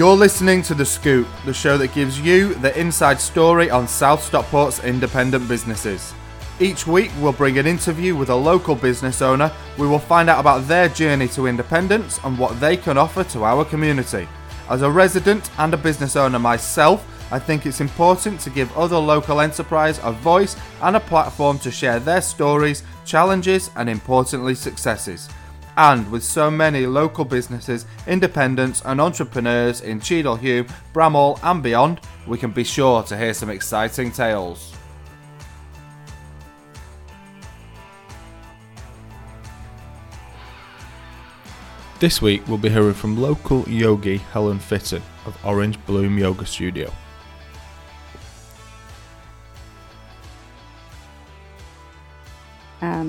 You're listening to The SKoop, the show that gives you the inside story on South Stockport's independent businesses. Each week we'll bring an interview with a local business owner. We will find out about their journey to independence and what they can offer to our community. As a resident and a business owner myself, I think it's important to give other local enterprise a voice and a platform to share their stories, challenges, and importantly successes. And with so many local businesses, independents and entrepreneurs in Cheadle Hulme, Bramhall and beyond, we can be sure to hear some exciting tales. This week we'll be hearing from local yogi Helen Fenton of Orange Bloom Yoga Studio.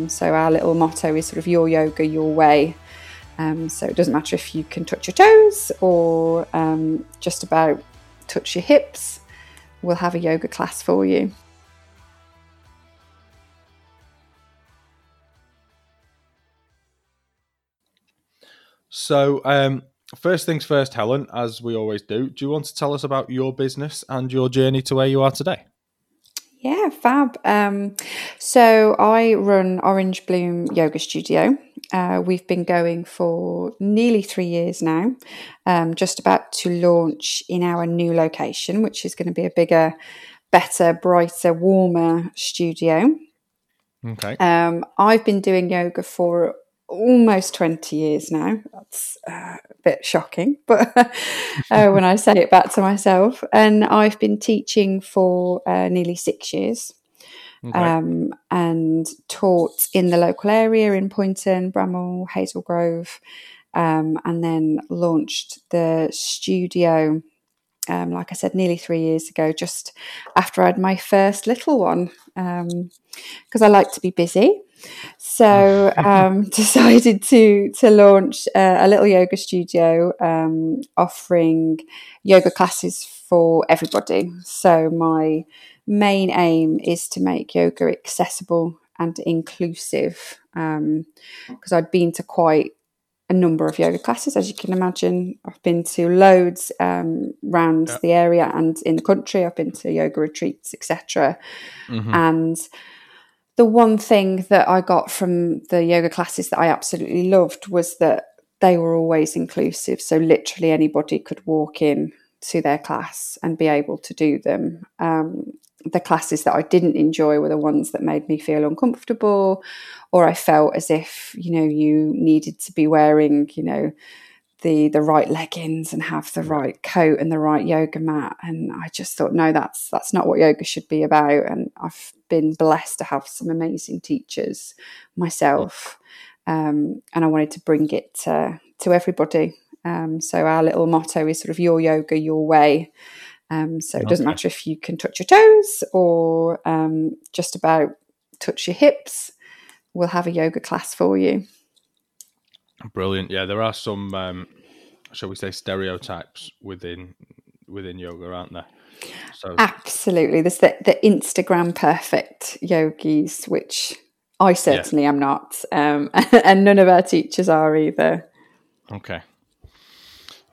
So our little motto is sort of your yoga, your way. So it doesn't matter if you can touch your toes or just about touch your hips. We'll have a yoga class for you. So first things first, Helen, as we always do you want to tell us about your business and your journey to where you are today? Yeah, fab. So I run Orange Bloom Yoga Studio. We've been going for nearly 3 years now, just about to launch in our new location, which is going to be a bigger, better, brighter, warmer studio. Okay. I've been doing yoga for almost 20 years now. That's a bit shocking, but when I say it back to myself. And I've been teaching for nearly 6 years. Okay. And taught in the local area in Poynton, Bramhall, Hazel Grove, and then launched the studio, like I said, nearly 3 years ago, just after I had my first little one, because I like to be busy. So decided to launch a little yoga studio, offering yoga classes for everybody. So my main aim is to make yoga accessible and inclusive, because I'd been to quite a number of yoga classes, as you can imagine. I've been to loads around the area and in the country. I've been to yoga retreats, etc. Mm-hmm. And the one thing that I got from the yoga classes that I absolutely loved was that they were always inclusive. So literally anybody could walk in to their class and be able to do them. The classes that I didn't enjoy were the ones that made me feel uncomfortable, or I felt as if, you know, you needed to be wearing, you know, the right leggings and have the right coat and the right yoga mat. And I just thought, no, that's not what yoga should be about. And I've been blessed to have some amazing teachers myself. And I wanted to bring it to everybody. So our little motto is sort of your yoga, your way. So it doesn't matter if you can touch your toes or just about touch your hips. We'll have a yoga class for you. Brilliant. Yeah, there are some, shall we say, stereotypes within yoga, aren't there? So absolutely. There's the Instagram perfect yogis, which I certainly am not, and none of our teachers are either. Okay.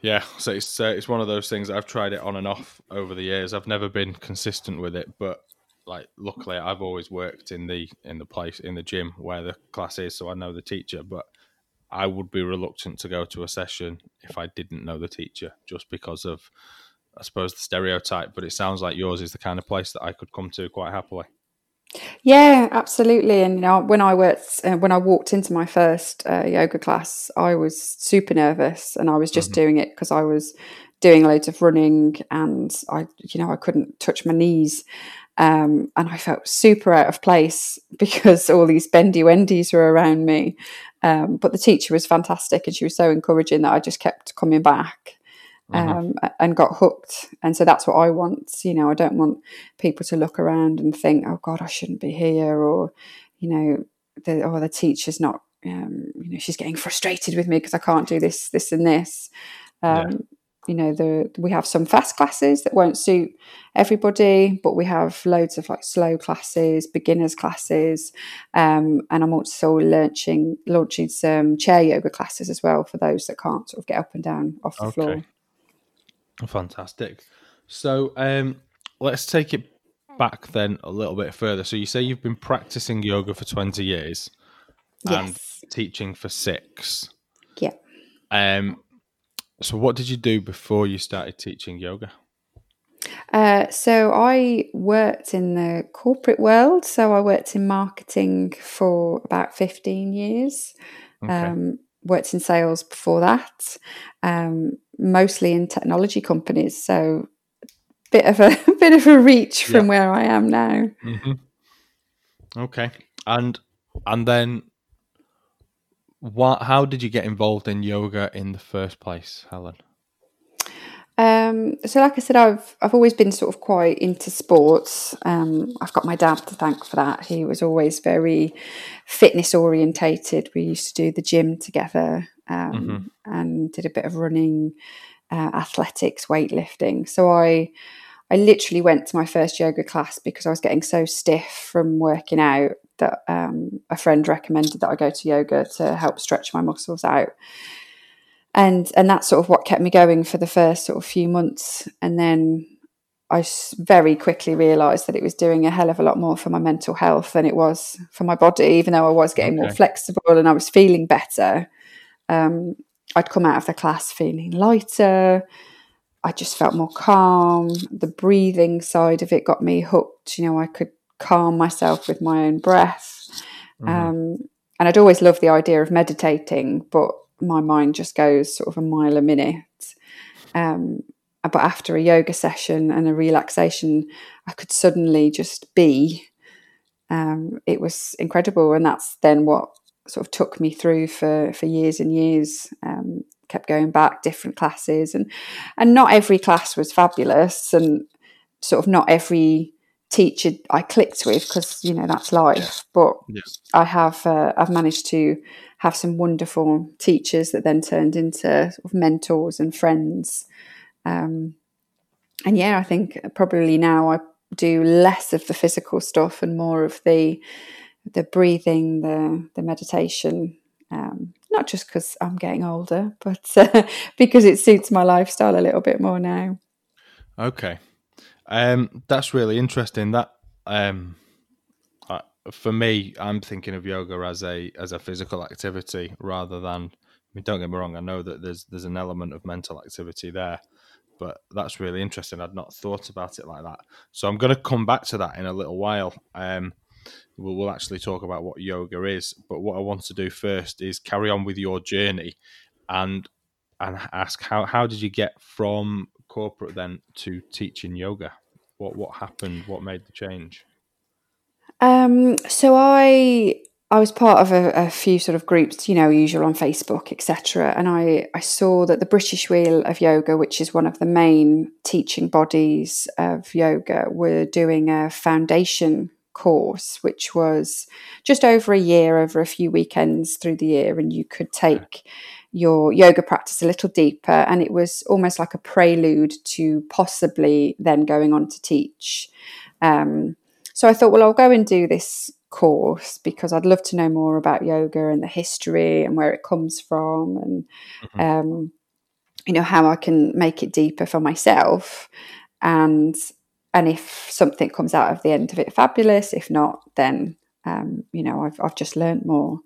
Yeah, so it's one of those things. I've tried it on and off over the years. I've never been consistent with it, but like luckily, I've always worked in the place in the gym where the class is, so I know the teacher. But I would be reluctant to go to a session if I didn't know the teacher, just because of, I suppose, the stereotype. But it sounds like yours is the kind of place that I could come to quite happily. Yeah, absolutely. And you know, when I walked into my first yoga class, I was super nervous, and I was just doing it because I was doing loads of running, and I couldn't touch my knees. And I felt super out of place because all these bendy wendies were around me. But the teacher was fantastic, and she was so encouraging that I just kept coming back and got hooked. And so that's what I want. You know, I don't want people to look around and think, oh God, I shouldn't be here, or, you know, the teacher's not, she's getting frustrated with me because I can't do this and this. You know, we have some fast classes that won't suit everybody, but we have loads of like slow classes, beginners classes, and I'm also launching some chair yoga classes as well for those that can't sort of get up and down off the floor. Fantastic. So let's take it back then a little bit further. So you say you've been practicing yoga for 20 years and teaching for 6. Yeah. So what did you do before you started teaching yoga? So I worked in the corporate world. So I worked in marketing for about 15 years. Okay. Worked in sales before that, mostly in technology companies. So bit of a reach from where I am now. Mm-hmm. Okay. And then how did you get involved in yoga in the first place, Helen? So like I said, I've always been sort of quite into sports. I've got my dad to thank for that. He was always very fitness orientated. We used to do the gym together, and did a bit of running, athletics, weightlifting. So I literally went to my first yoga class because I was getting so stiff from working out that a friend recommended that I go to yoga to help stretch my muscles out. And that's sort of what kept me going for the first sort of few months. And then I very quickly realised that it was doing a hell of a lot more for my mental health than it was for my body, even though I was getting more flexible and I was feeling better. I'd come out of the class feeling lighter. I just felt more calm. The breathing side of it got me hooked. You know, I could calm myself with my own breath. And I'd always loved the idea of meditating, but my mind just goes sort of a mile a minute. But after a yoga session and a relaxation, I could suddenly just be. It was incredible. And that's then what sort of took me through for years and years. Kept going back, different classes. And not every class was fabulous, and sort of not every teacher I clicked with, because, you know, that's life. But I have I've managed to have some wonderful teachers that then turned into sort of mentors and friends. And I think probably now I do less of the physical stuff and more of the breathing, the meditation, not just because I'm getting older, but because it suits my lifestyle a little bit more now. Okay. That's really interesting. That for me, I'm thinking of yoga as a physical activity rather than. I mean, don't get me wrong. I know that there's an element of mental activity there, but that's really interesting. I'd not thought about it like that. So I'm going to come back to that in a little while. We'll actually talk about what yoga is. But what I want to do first is carry on with your journey, and ask how did you get from corporate then to teaching yoga? What happened? What made the change? So I was part of a few sort of groups, you know, usual on Facebook, etc. And I saw that the British Wheel of Yoga, which is one of the main teaching bodies of yoga, were doing a foundation course, which was just over a year, over a few weekends through the year, and you could take your yoga practice a little deeper, and it was almost like a prelude to possibly then going on to teach. So I thought, well, I'll go and do this course because I'd love to know more about yoga and the history and where it comes from, and you know, how I can make it deeper for myself. And if something comes out of the end of it, fabulous. If not, then you know, I've just learned more.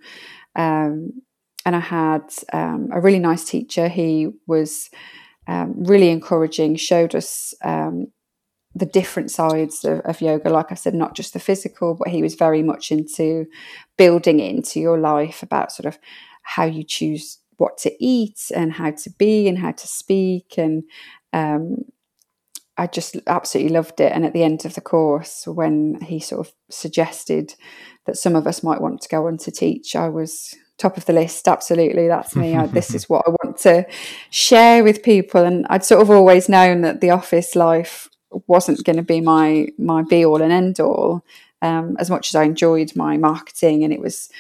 And I had a really nice teacher. He was really encouraging, showed us the different sides of yoga. Like I said, not just the physical, but he was very much into building it into your life about sort of how you choose what to eat and how to be and how to speak. And I just absolutely loved it. And at the end of the course, when he sort of suggested that some of us might want to go on to teach, I was top of the list. Absolutely, that's me. This is what I want to share with people. And I'd sort of always known that the office life wasn't going to be my be all and end all. As much as I enjoyed my marketing and it was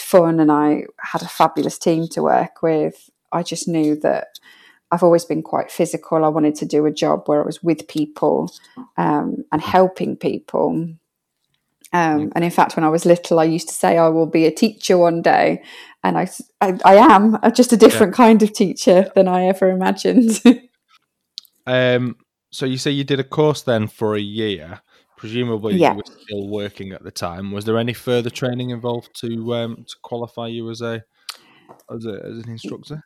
fun and I had a fabulous team to work with, I just knew that I've always been quite physical. I wanted to do a job where I was with people and helping people. And in fact, when I was little, I used to say I will be a teacher one day, and I am just a different kind of teacher than I ever imagined. So you say you did a course then for a year. Presumably, yeah, you were still working at the time. Was there any further training involved to qualify you as an instructor?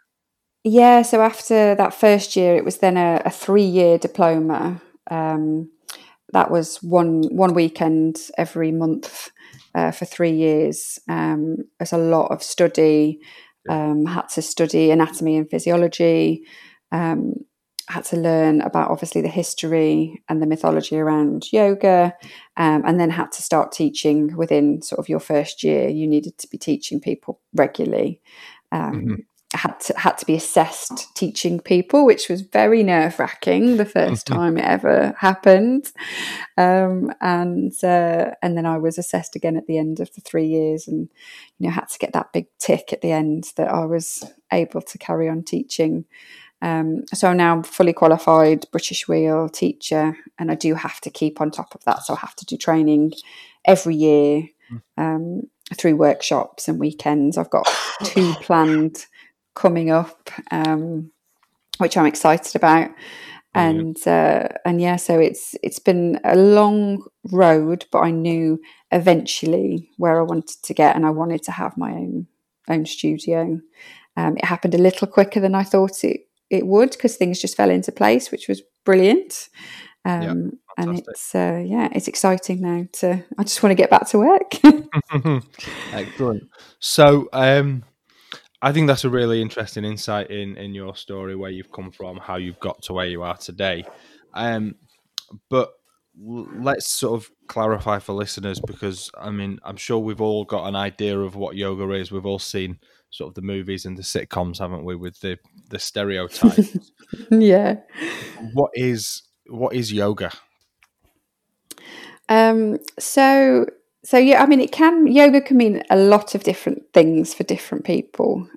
Yeah, so after that first year, it was then a 3-year diploma. That was one weekend every month for 3 years. It's a lot of study. Had to study anatomy and physiology. Had to learn about obviously the history and the mythology around yoga, and then had to start teaching within sort of your first year. You needed to be teaching people regularly. Mm-hmm. Had to be assessed teaching people, which was very nerve-wracking the first time it ever happened. And then I was assessed again at the end of the 3 years, and you know, had to get that big tick at the end that I was able to carry on teaching. So I'm now fully qualified British Wheel teacher, and I do have to keep on top of that. So I have to do training every year through workshops and weekends. I've got 2 planned coming up, which I'm excited about. And yeah, so it's been a long road, but I knew eventually where I wanted to get, and I wanted to have my own studio. It happened a little quicker than I thought it would, because things just fell into place, which was brilliant. And it's exciting now. I just want to get back to work. Excellent. So I think that's a really interesting insight in your story, where you've come from, how you've got to where you are today. But let's sort of clarify for listeners, because I mean, I'm sure we've all got an idea of what yoga is. We've all seen sort of the movies and the sitcoms, haven't we, with the stereotypes? Yeah. What is yoga? So yeah, I mean, yoga can mean a lot of different things for different people.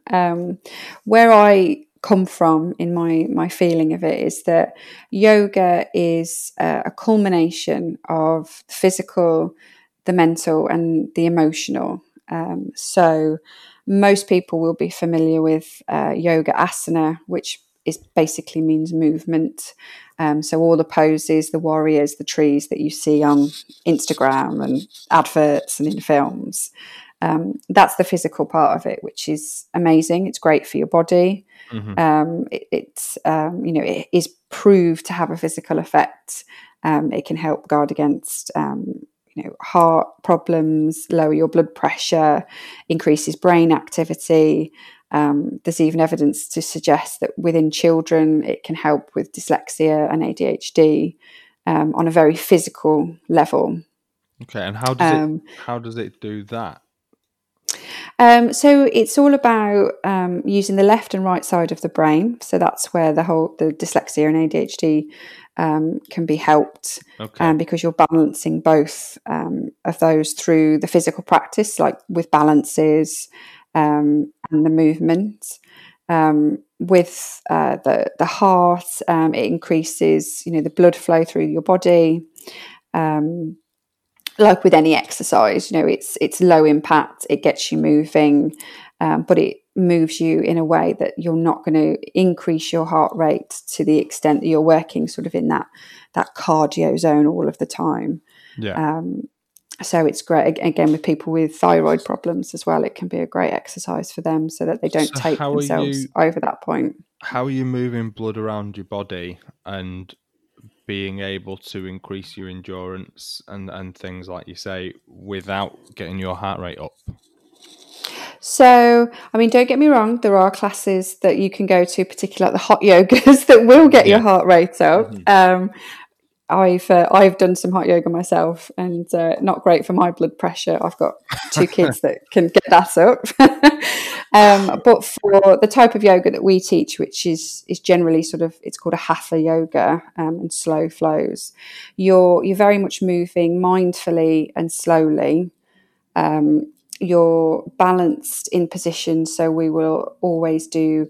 Where I come from in my feeling of it is that yoga is a culmination of the physical, the mental, and the emotional. So most people will be familiar with yoga asana, which is basically means movement. So all the poses, the warriors, the trees that you see on Instagram and adverts and in films, that's the physical part of it, which is amazing. It's great for your body. Mm-hmm. It is proved to have a physical effect. It can help guard against heart problems, lower your blood pressure, increases brain activity. There's even evidence to suggest that within children, it can help with dyslexia and ADHD on a very physical level. Okay, and how does it do that? So it's all about using the left and right side of the brain. So that's where the dyslexia and ADHD can be helped. Okay. Because you're balancing both of those through the physical practice, like with balances and the movement. With the heart, it increases, the blood flow through your body. Like with any exercise, it's low impact, it gets you moving, but it moves you in a way that you're not going to increase your heart rate to the extent that you're working sort of in that cardio zone all of the time. Yeah. So it's great, again, with people with thyroid problems as well, it can be a great exercise for them so that they don't take themselves over that point. How are you moving blood around your body and being able to increase your endurance and things, like you say, without getting your heart rate up? So, I mean, don't get me wrong, there are classes that you can go to, particularly like the hot yogas, that will get your heart rate up. Mm-hmm. I've done some hot yoga myself, and not great for my blood pressure. I've got 2 kids that can get that up. But for the type of yoga that we teach, which is generally sort of, it's called a hatha yoga, and slow flows, you're very much moving mindfully and slowly. You're balanced in position, so we will always do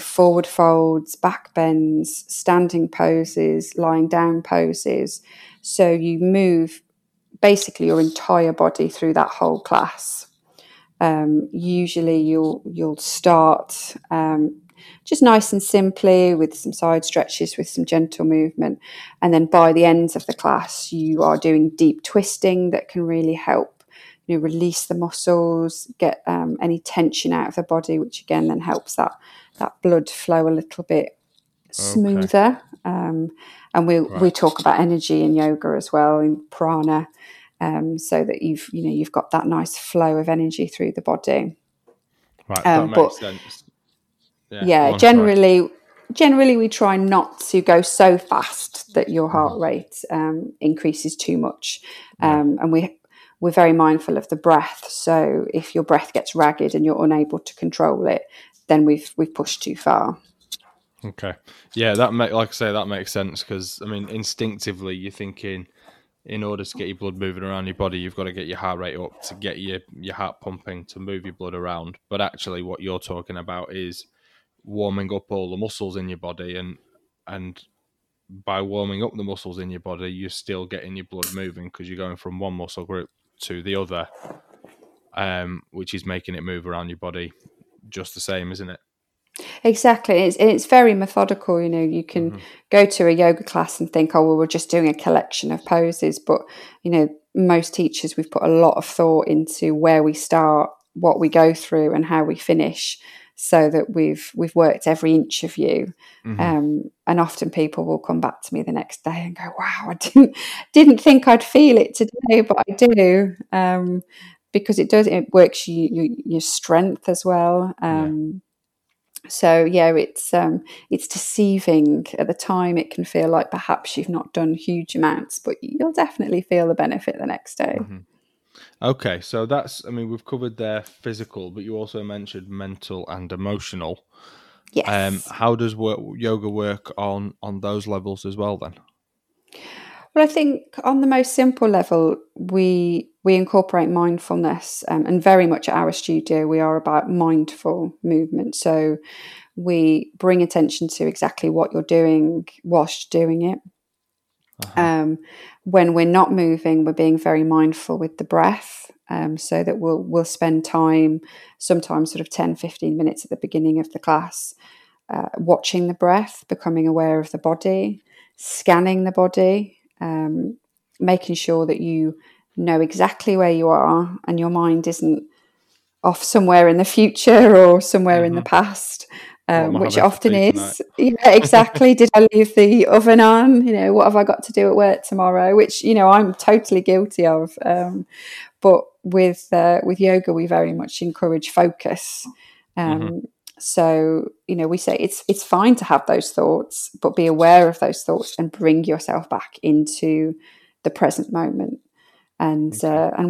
forward folds, back bends, standing poses, lying down poses. So you move basically your entire body through that whole class. Usually you'll start just nice and simply with some side stretches, with some gentle movement. And then by the ends of the class, you are doing deep twisting that can really help, you know, release the muscles, get any tension out of the body, which again then helps that blood flow a little bit smoother. Okay. And we talk about energy in yoga as well, in prana, so that you've got that nice flow of energy through the body. Right, that makes sense. Yeah, generally we try not to go so fast that your heart rate increases too much, and we're very mindful of the breath. So if your breath gets ragged and you're unable to control it, then we've pushed too far. Okay, yeah, that makes sense, because I mean instinctively you're thinking, in order to get your blood moving around your body, you've got to get your heart rate up to get your heart pumping to move your blood around. But actually what you're talking about is warming up all the muscles in your body, and by warming up the muscles in your body, you're still getting your blood moving because you're going from one muscle group to the other, which is making it move around your body just the same, isn't it? Exactly. It's very methodical. You know, you can go to a yoga class and think, oh, well, we're just doing a collection of poses. But, you know, most teachers, we've put a lot of thought into where we start, what we go through and how we finish, so that we've worked every inch of you. And often people will come back to me the next day and go, wow, I didn't think I'd feel it today, but I do. Because it works your strength as well. So yeah, it's deceiving at the time. It can feel like perhaps you've not done huge amounts, but you'll definitely feel the benefit the next day. Okay, so we've covered their physical, but you also mentioned mental and emotional. Yes. How does yoga work on those levels as well then? Well, I think on the most simple level, we incorporate mindfulness, and very much at our studio, we are about mindful movement. So we bring attention to exactly what you're doing whilst doing it. When we're not moving, we're being very mindful with the breath, so that we'll spend time, sometimes sort of 10-15 minutes at the beginning of the class, watching the breath, becoming aware of the body, scanning the body, making sure that you know exactly where you are and your mind isn't off somewhere in the future or somewhere in the past, which often is. Yeah, exactly. Did I leave the oven on? You know, what have I got to do at work tomorrow? Which, you know, I'm totally guilty of. But with yoga, we very much encourage focus. So, you know, we say it's fine to have those thoughts, but be aware of those thoughts and bring yourself back into the present moment. And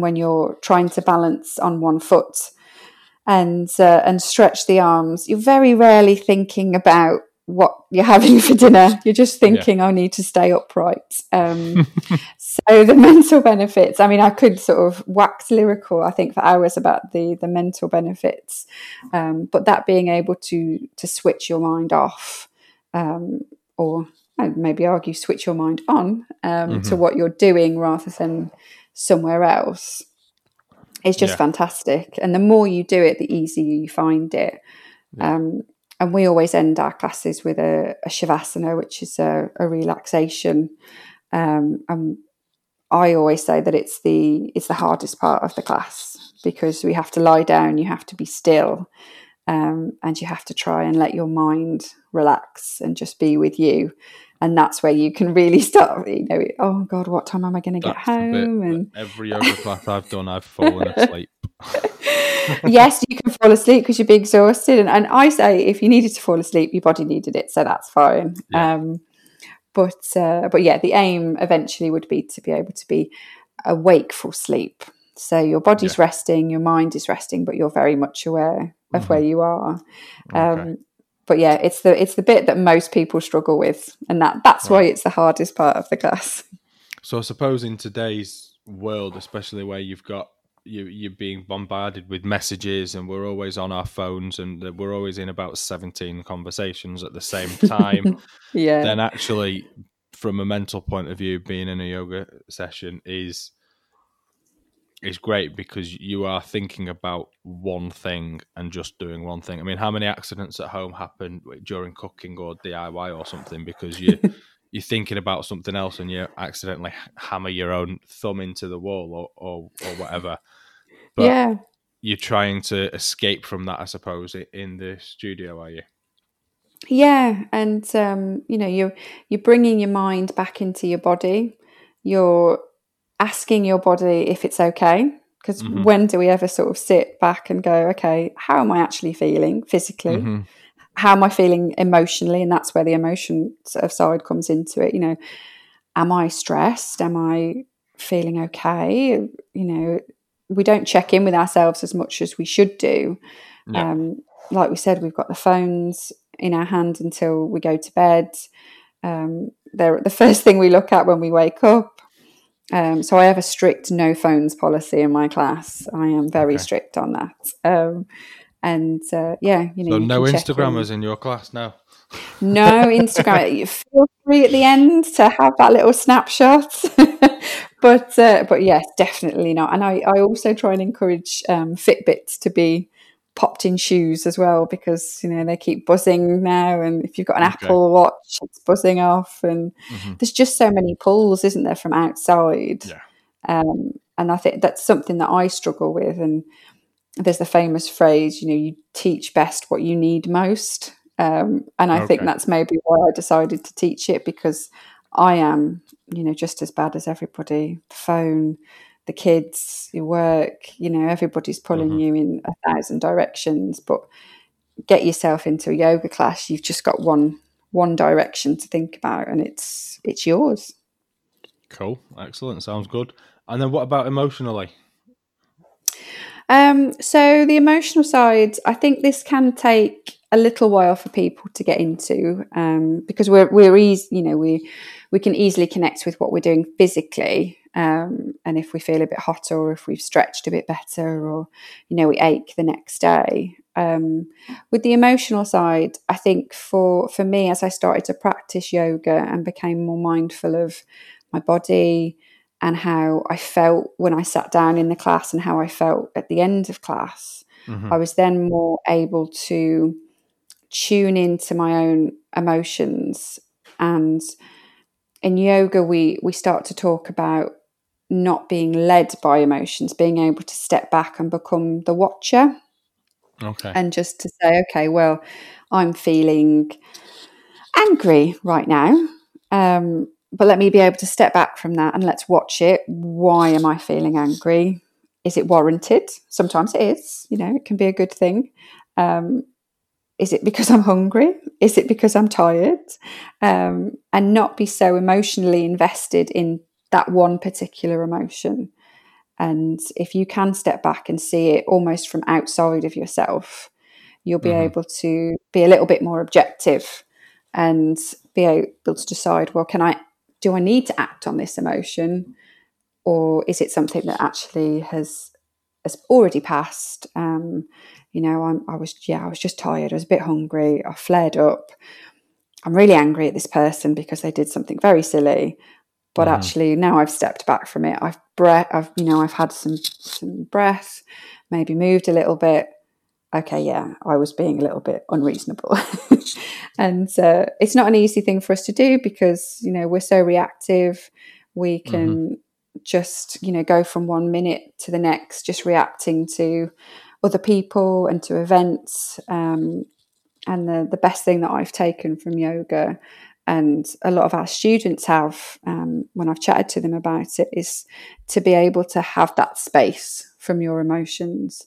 when you're trying to balance on one foot and stretch the arms, you're very rarely thinking about what you're having for dinner. You're just thinking, I need to stay upright. So the mental benefits, I mean, I could sort of wax lyrical, I think, for hours about the mental benefits. But that being able to switch your mind off, or I'd maybe argue switch your mind on to what you're doing rather than somewhere else, is just fantastic. And the more you do it, the easier you find it. And we always end our classes with a shavasana, which is a relaxation. And I always say that it's the hardest part of the class, because we have to lie down, you have to be still, and you have to try and let your mind relax and just be with you. And that's where you can really start, you know, oh God, what time am I going to get home? And every yoga class I've done, I've fallen asleep. Yes, you can fall asleep because you'd be exhausted, and I say if you needed to fall asleep, your body needed it, so that's fine. But yeah, the aim eventually would be to be able to be a wakeful sleep, so your body's resting, your mind is resting, but you're very much aware of where you are. But yeah, it's the bit that most people struggle with, and that's why it's the hardest part of the class. So I suppose in today's world, especially where you've got you're being bombarded with messages, and we're always on our phones, and we're always in about 17 conversations at the same time. Then actually, from a mental point of view, being in a yoga session is is great because you are thinking about one thing and just doing one thing. I mean, how many accidents at home happen during cooking or DIY or something because you're thinking about something else and you accidentally hammer your own thumb into the wall or whatever. But yeah. You're trying to escape from that, I suppose, in the studio, are you? Yeah, and you're bringing your mind back into your body. You're asking your body if it's okay, because mm-hmm. when do we ever sort of sit back and go, okay, how am I actually feeling physically? Mm-hmm. How am I feeling emotionally? And that's where the emotion sort of side comes into it. You know, am I stressed? Am I feeling okay? You know, we don't check in with ourselves as much as we should do. Yeah. Like we said, we've got the phones in our hand until we go to bed. They're the first thing we look at when we wake up. So I have a strict no phones policy in my class. I am very strict on that. So no Instagrammers in your class now? No Instagram. Feel free at the end to have that little snapshot. But yes, definitely not. And I also try and encourage Fitbits to be popped in shoes as well, because you know they keep buzzing now, and if you've got an Apple Watch, it's buzzing off, and mm-hmm. there's just so many pulls, isn't there, from outside? Yeah. And I think that's something that I struggle with. And there's the famous phrase, you know, you teach best what you need most. And I think that's maybe why I decided to teach it, because I am, you know, just as bad as everybody. The phone, the kids, your work, you know, everybody's pulling mm-hmm. you in 1,000 directions. But get yourself into a yoga class, you've just got one direction to think about, and it's yours. Cool. Excellent. Sounds good. And then what about emotionally? So the emotional side, I think this can take a little while for people to get into, because we're easy, you know, we can easily connect with what we're doing physically. And if we feel a bit hot, or if we've stretched a bit better, or, you know, we ache the next day. With the emotional side, I think for me, as I started to practice yoga and became more mindful of my body and how I felt when I sat down in the class and how I felt at the end of class, mm-hmm. I was then more able to tune into my own emotions. And in yoga, we start to talk about not being led by emotions, being able to step back and become the watcher. Okay. And just to say, okay, well, I'm feeling angry right now, but let me be able to step back from that and let's watch it. Why am I feeling angry? Is it warranted? Sometimes it is, you know, it can be a good thing. Is it because I'm hungry? Is it because I'm tired? And not be so emotionally invested in that one particular emotion. And if you can step back and see it almost from outside of yourself, you'll be mm-hmm. able to be a little bit more objective and be able to decide, well, do I need to act on this emotion, or is it something that actually has already passed? You know, I was just tired. I was a bit hungry. I flared up. I'm really angry at this person because they did something very silly. But actually, now I've stepped back from it. I've had some breath, maybe moved a little bit. Okay, yeah, I was being a little bit unreasonable. And it's not an easy thing for us to do, because, you know, we're so reactive. We can mm-hmm. just, you know, go from one minute to the next, just reacting to other people and to events. And the best thing that I've taken from yoga, and a lot of our students have, when I've chatted to them about it, is to be able to have that space from your emotions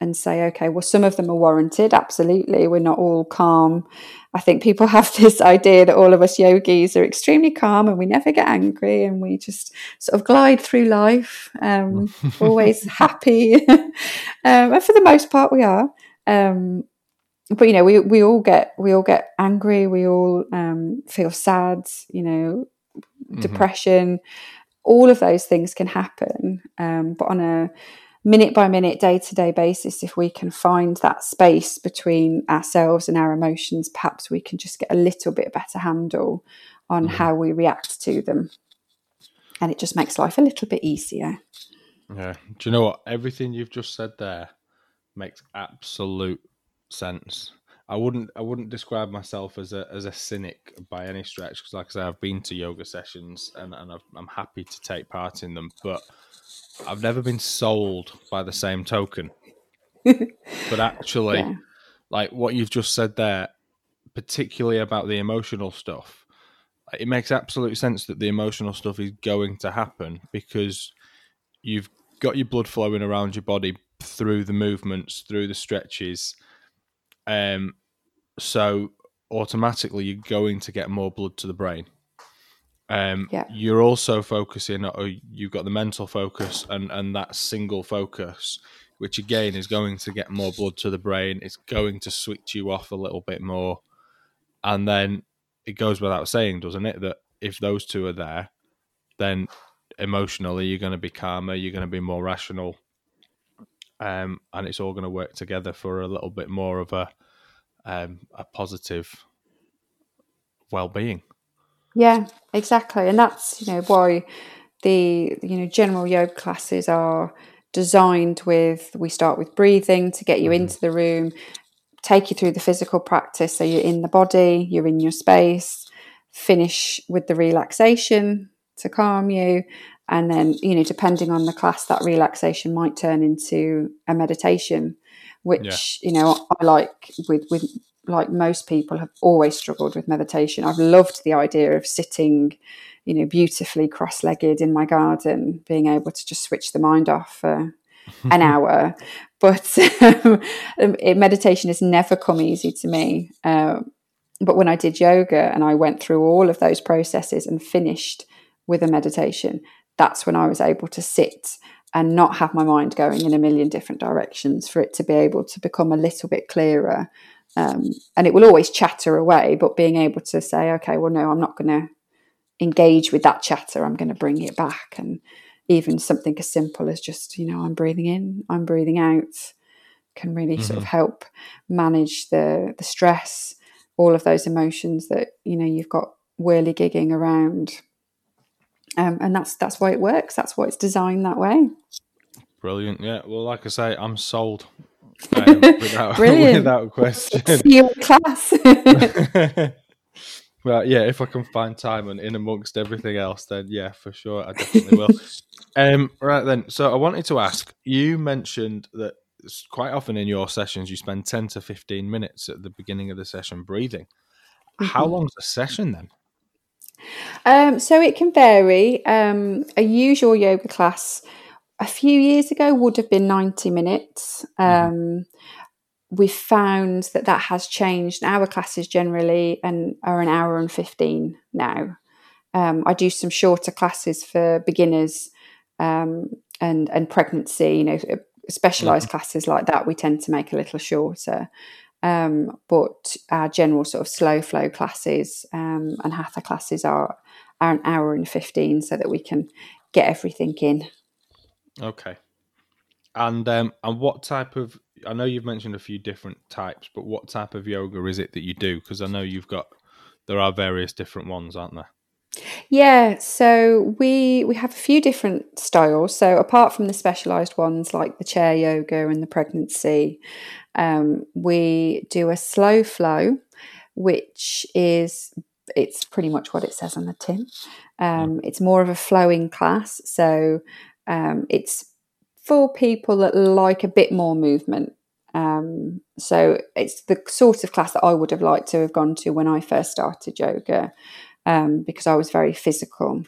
and say, okay, well, some of them are warranted. Absolutely. We're not all calm. I think people have this idea that all of us yogis are extremely calm and we never get angry and we just sort of glide through life, always happy. And for the most part, we are. But, you know, we all get angry. We all feel sad, you know, mm-hmm. depression. All of those things can happen. But on a minute by minute, day to day basis, if we can find that space between ourselves and our emotions, perhaps we can just get a little bit better handle on mm-hmm. how we react to them. And it just makes life a little bit easier. Yeah. Do you know what? Everything you've just said there makes absolute sense. I wouldn't describe myself as a cynic by any stretch, because like I say, I've been to yoga sessions and I'm happy to take part in them, but I've never been sold by the same token. But actually, yeah, like what you've just said there, particularly about the emotional stuff, it makes absolute sense that the emotional stuff is going to happen because you've got your blood flowing around your body through the movements, through the stretches. So automatically you're going to get more blood to the brain. You're also focusing, or you've got the mental focus and that single focus, which again is going to get more blood to the brain. It's going to switch you off a little bit more. And then it goes without saying, doesn't it, that if those two are there, then emotionally you're going to be calmer, you're going to be more rational. And it's all going to work together for a little bit more of a positive well-being. Yeah, exactly. And that's, you know, why the, you know, general yoga classes are designed with, we start with breathing to get you into the room, take you through the physical practice. So you're in the body, you're in your space, finish with the relaxation to calm you. And then, you know, depending on the class, that relaxation might turn into a meditation, which, you know, I like with like most people have always struggled with meditation. I've loved the idea of sitting, you know, beautifully cross-legged in my garden, being able to just switch the mind off for an hour. But meditation has never come easy to me. But when I did yoga and I went through all of those processes and finished with a meditation, that's when I was able to sit and not have my mind going in a million different directions, for it to be able to become a little bit clearer. And it will always chatter away, but being able to say, okay, well, no, I'm not going to engage with that chatter. I'm going to bring it back. And even something as simple as just, you know, I'm breathing in, I'm breathing out, can really sort of help manage the stress, all of those emotions that, you know, you've got whirligigging around. And that's why it works. That's why it's designed that way. Brilliant. Yeah. Well, like I say, I'm sold. Without question. See you in class. Well, yeah, if I can find time and in amongst everything else, then yeah, for sure, I definitely will. Right then. So I wanted to ask, you mentioned that quite often in your sessions, you spend 10 to 15 minutes at the beginning of the session breathing. How long's a session then? So it can vary. A usual yoga class a few years ago would have been 90 minutes. We've found that has changed. Our classes generally are an hour and 15 now. I do some shorter classes for beginners and pregnancy, you know, specialised classes like that we tend to make a little shorter. But our general sort of slow flow classes and hatha classes are an hour and 15, so that we can get everything in. Okay. And what type of, I know you've mentioned a few different types, but what type of yoga is it that you do? Because I know there are various different ones, aren't there? Yeah, so we have a few different styles. So apart from the specialised ones like the chair yoga and the pregnancy, we do a slow flow, which it's pretty much what it says on the tin. It's more of a flowing class. So it's for people that like a bit more movement. So it's the sort of class that I would have liked to have gone to when I first started yoga, because I was very physical.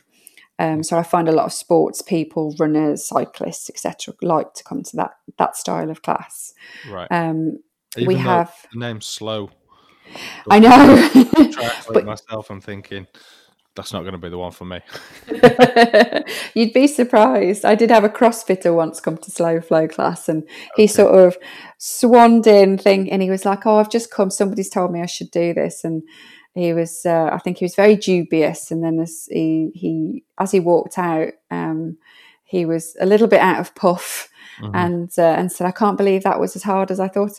So I find a lot of sports people, runners, cyclists, etc., like to come to that style of class. Right. Even we have the name slow. I know. I'm myself, I'm thinking that's not going to be the one for me. You'd be surprised. I did have a CrossFitter once come to slow flow class, and he sort of swanned in thing, and he was like, "Oh, I've just come. Somebody's told me I should do this," and he was, I think he was very dubious. And then as he walked out, he was a little bit out of puff and said, "I can't believe that was as hard as I thought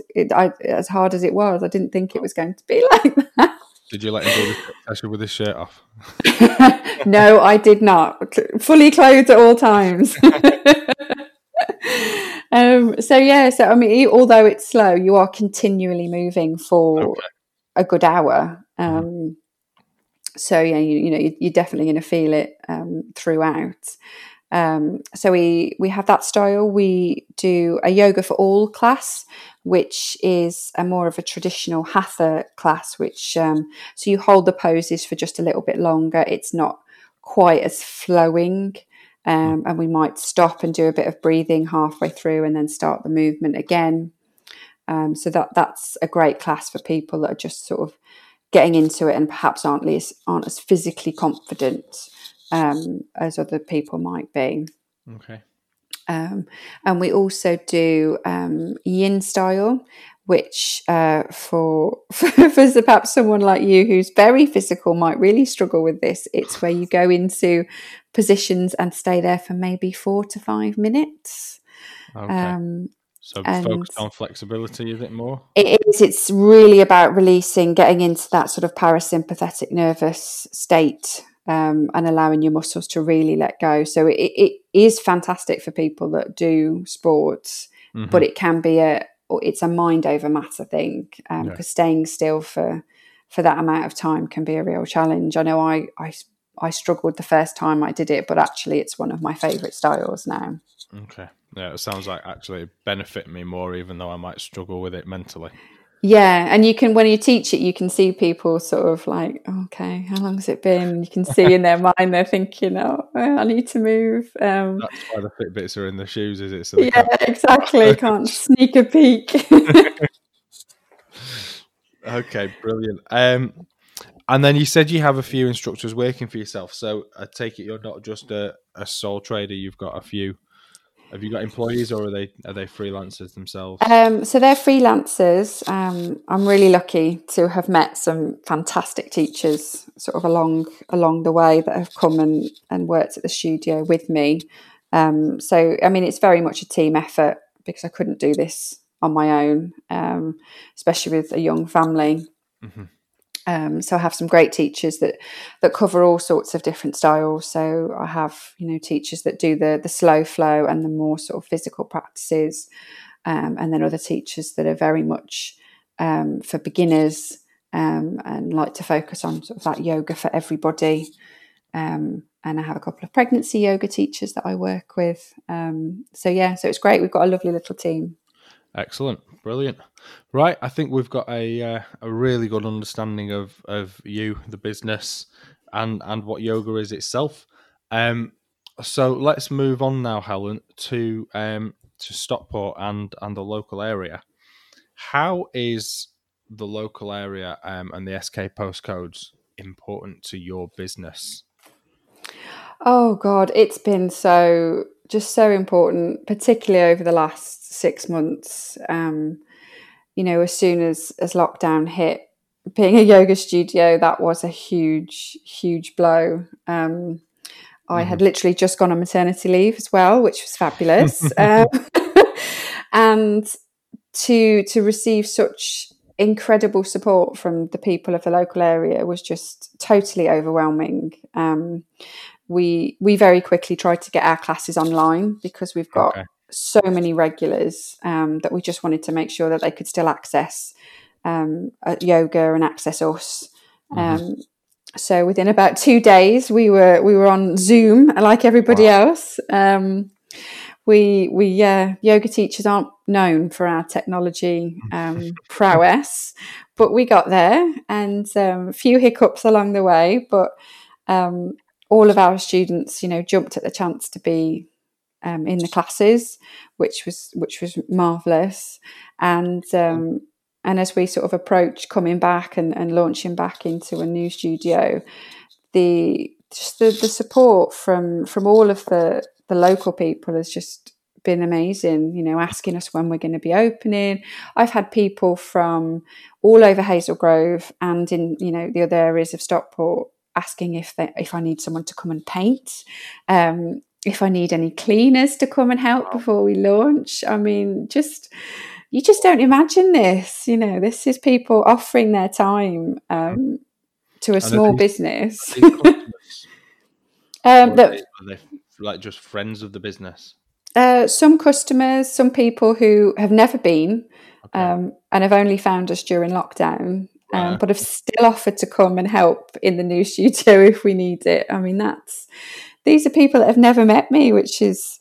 as hard as it was. I didn't think it was going to be like that." Did you let him do the session with his shirt off? No, I did not. Fully clothed at all times. So I mean, although it's slow, you are continually moving for a good hour. So yeah, you're definitely going to feel it throughout. So we have that style. We do a yoga for all class, which is a more of a traditional hatha class, which so you hold the poses for just a little bit longer. It's not quite as flowing, and we might stop and do a bit of breathing halfway through and then start the movement again. So that's a great class for people that are just sort of getting into it and perhaps aren't as physically confident as other people might be. Okay. And we also do yin style, which for perhaps someone like you who's very physical might really struggle with this. It's where you go into positions and stay there for maybe 4 to 5 minutes. Okay. So focused on flexibility, is it more? It is. It's really about releasing, getting into that sort of parasympathetic nervous state, and allowing your muscles to really let go. So it is fantastic for people that do sports, mm-hmm. but it can be it's a mind over matter thing, because staying still for that amount of time can be a real challenge. I know I struggled the first time I did it, but actually it's one of my favourite styles now. Okay. Yeah, it sounds like actually it benefit me more, even though I might struggle with it mentally. Yeah, and you can, when you teach it, you can see people sort of like, okay, how long has it been? And you can see in their mind they're thinking, oh, I need to move. That's why the Fitbits are in the shoes, is it? So yeah, exactly. Can't sneak a peek. Okay, brilliant. And then you said you have a few instructors working for yourself. So I take it you're not just a sole trader. You've got a few. Have you got employees, or are they freelancers themselves? So they're freelancers. I'm really lucky to have met some fantastic teachers sort of along the way that have come and worked at the studio with me. So, I mean, it's very much a team effort because I couldn't do this on my own, especially with a young family. Mm-hmm. So I have some great teachers that cover all sorts of different styles. So I have, teachers that do the slow flow and the more sort of physical practices, and then other teachers that are very much for beginners, and like to focus on sort of that yoga for everybody. And I have a couple of pregnancy yoga teachers that I work with. So it's great. We've got a lovely little team. Excellent. Brilliant. Right. I think we've got a really good understanding of you, the business, and what yoga is itself. So let's move on now, Helen, to Stockport and the local area. How is the local area and the SK postcodes important to your business? Oh, God, it's been so important, particularly over the last 6 months. As soon as lockdown hit, being a yoga studio, that was a huge blow. I had literally just gone on maternity leave as well, which was fabulous. And to receive such incredible support from the people of the local area was just totally overwhelming. We very quickly tried to get our classes online because we've got so many regulars that we just wanted to make sure that they could still access yoga and access us. So within about 2 days, we were on Zoom like everybody else. Yoga teachers aren't known for our technology prowess, but we got there, and a few hiccups along the way, but all of our students, jumped at the chance to be in the classes, which was marvellous. And as we sort of approach coming back and launching back into a new studio, the support from all of the local people has just been amazing, asking us when we're going to be opening. I've had people from all over Hazel Grove and in, the other areas of Stockport asking if I need someone to come and paint, if I need any cleaners to come and help before we launch. I mean, you just don't imagine this, this is people offering their time to a small business. Are they like just friends of the business? Some customers, some people who have never been and have only found us during lockdown, but have still offered to come and help in the new studio if we need it. I mean, these are people that have never met me, which is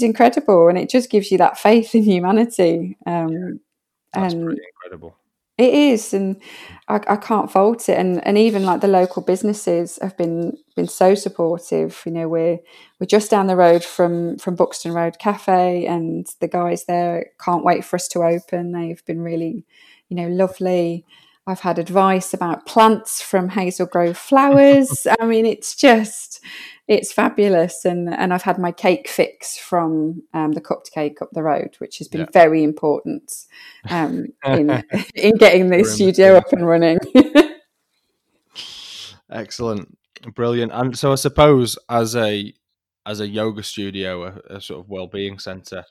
incredible, and it just gives you that faith in humanity. That's pretty incredible. It is, and I can't fault it. And even like the local businesses have been so supportive. You know, we're just down the road from Buxton Road Cafe, and the guys there can't wait for us to open. They've been really, you know, lovely. I've had advice about plants from Hazel Grove Flowers. I mean, it's fabulous. And I've had my cake fix from the Cupped Cake up the road, which has been very important in getting the studio up and running. Excellent. Brilliant. And so I suppose as a yoga studio, a sort of wellbeing centre,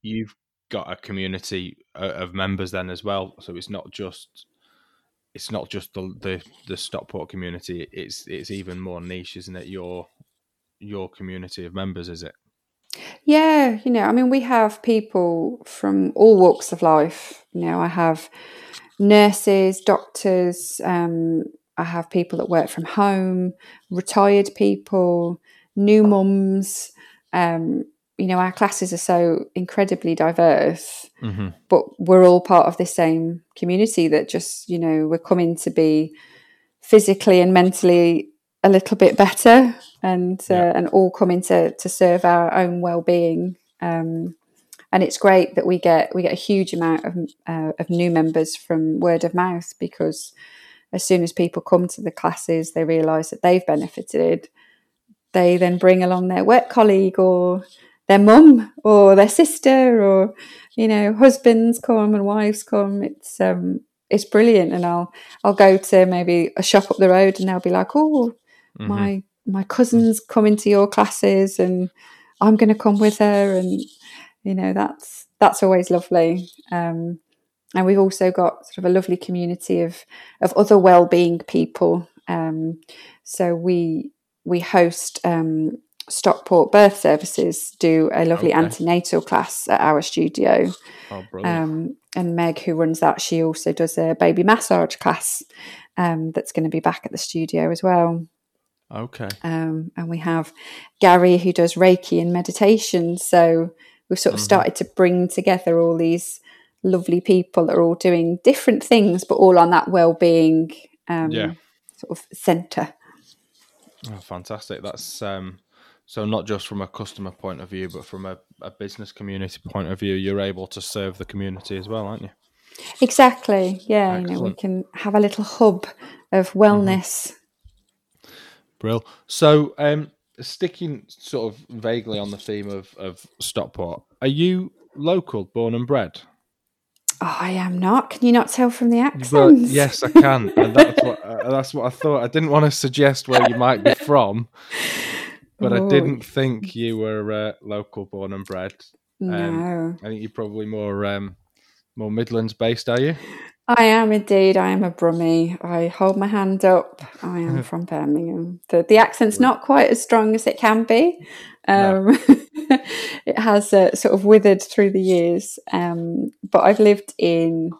you've got a community of members then as well. So it's not just the Stockport community, it's even more niche, isn't it? Your community of members, is it? Yeah, you know, I mean, we have people from all walks of life. You know, I have nurses, doctors, I have people that work from home, retired people, new mums. You know, our classes are so incredibly diverse, but we're all part of the same community that just, you know, we're coming to be physically and mentally a little bit better and all coming to serve our own well-being. And it's great that we get a huge amount of new members from word of mouth, because as soon as people come to the classes, they realise that they've benefited. They then bring along their work colleague or their mum or their sister, or, you know, husbands come and wives come. It's brilliant. And I'll go to maybe a shop up the road and they'll be like, oh, my cousin's coming to your classes and I'm going to come with her. And, you know, that's always lovely. And we've also got sort of a lovely community of other wellbeing people. So we host, Stockport Birth Services do a lovely antenatal class at our studio. Oh, brilliant. And Meg, who runs that, she also does a baby massage class that's going to be back at the studio as well. Okay. And we have Gary, who does Reiki and meditation. So we've sort of started to bring together all these lovely people that are all doing different things, but all on that well-being sort of centre. Oh, fantastic. That's... So not just from a customer point of view, but from a business community point of view, you're able to serve the community as well, aren't you? Exactly. Yeah, you know, we can have a little hub of wellness. Brill. So sticking sort of vaguely on the theme of Stockport, are you local, born and bred? Oh, I am not. Can you not tell from the accents? Well, yes, I can. And that's what I thought. I didn't want to suggest where you might be from. But I didn't think you were local, born and bred. No. I think you're probably more Midlands-based, are you? I am indeed. I am a Brummie. I hold my hand up. I am from Birmingham. The accent's not quite as strong as it can be. No. It has sort of withered through the years. But I've lived in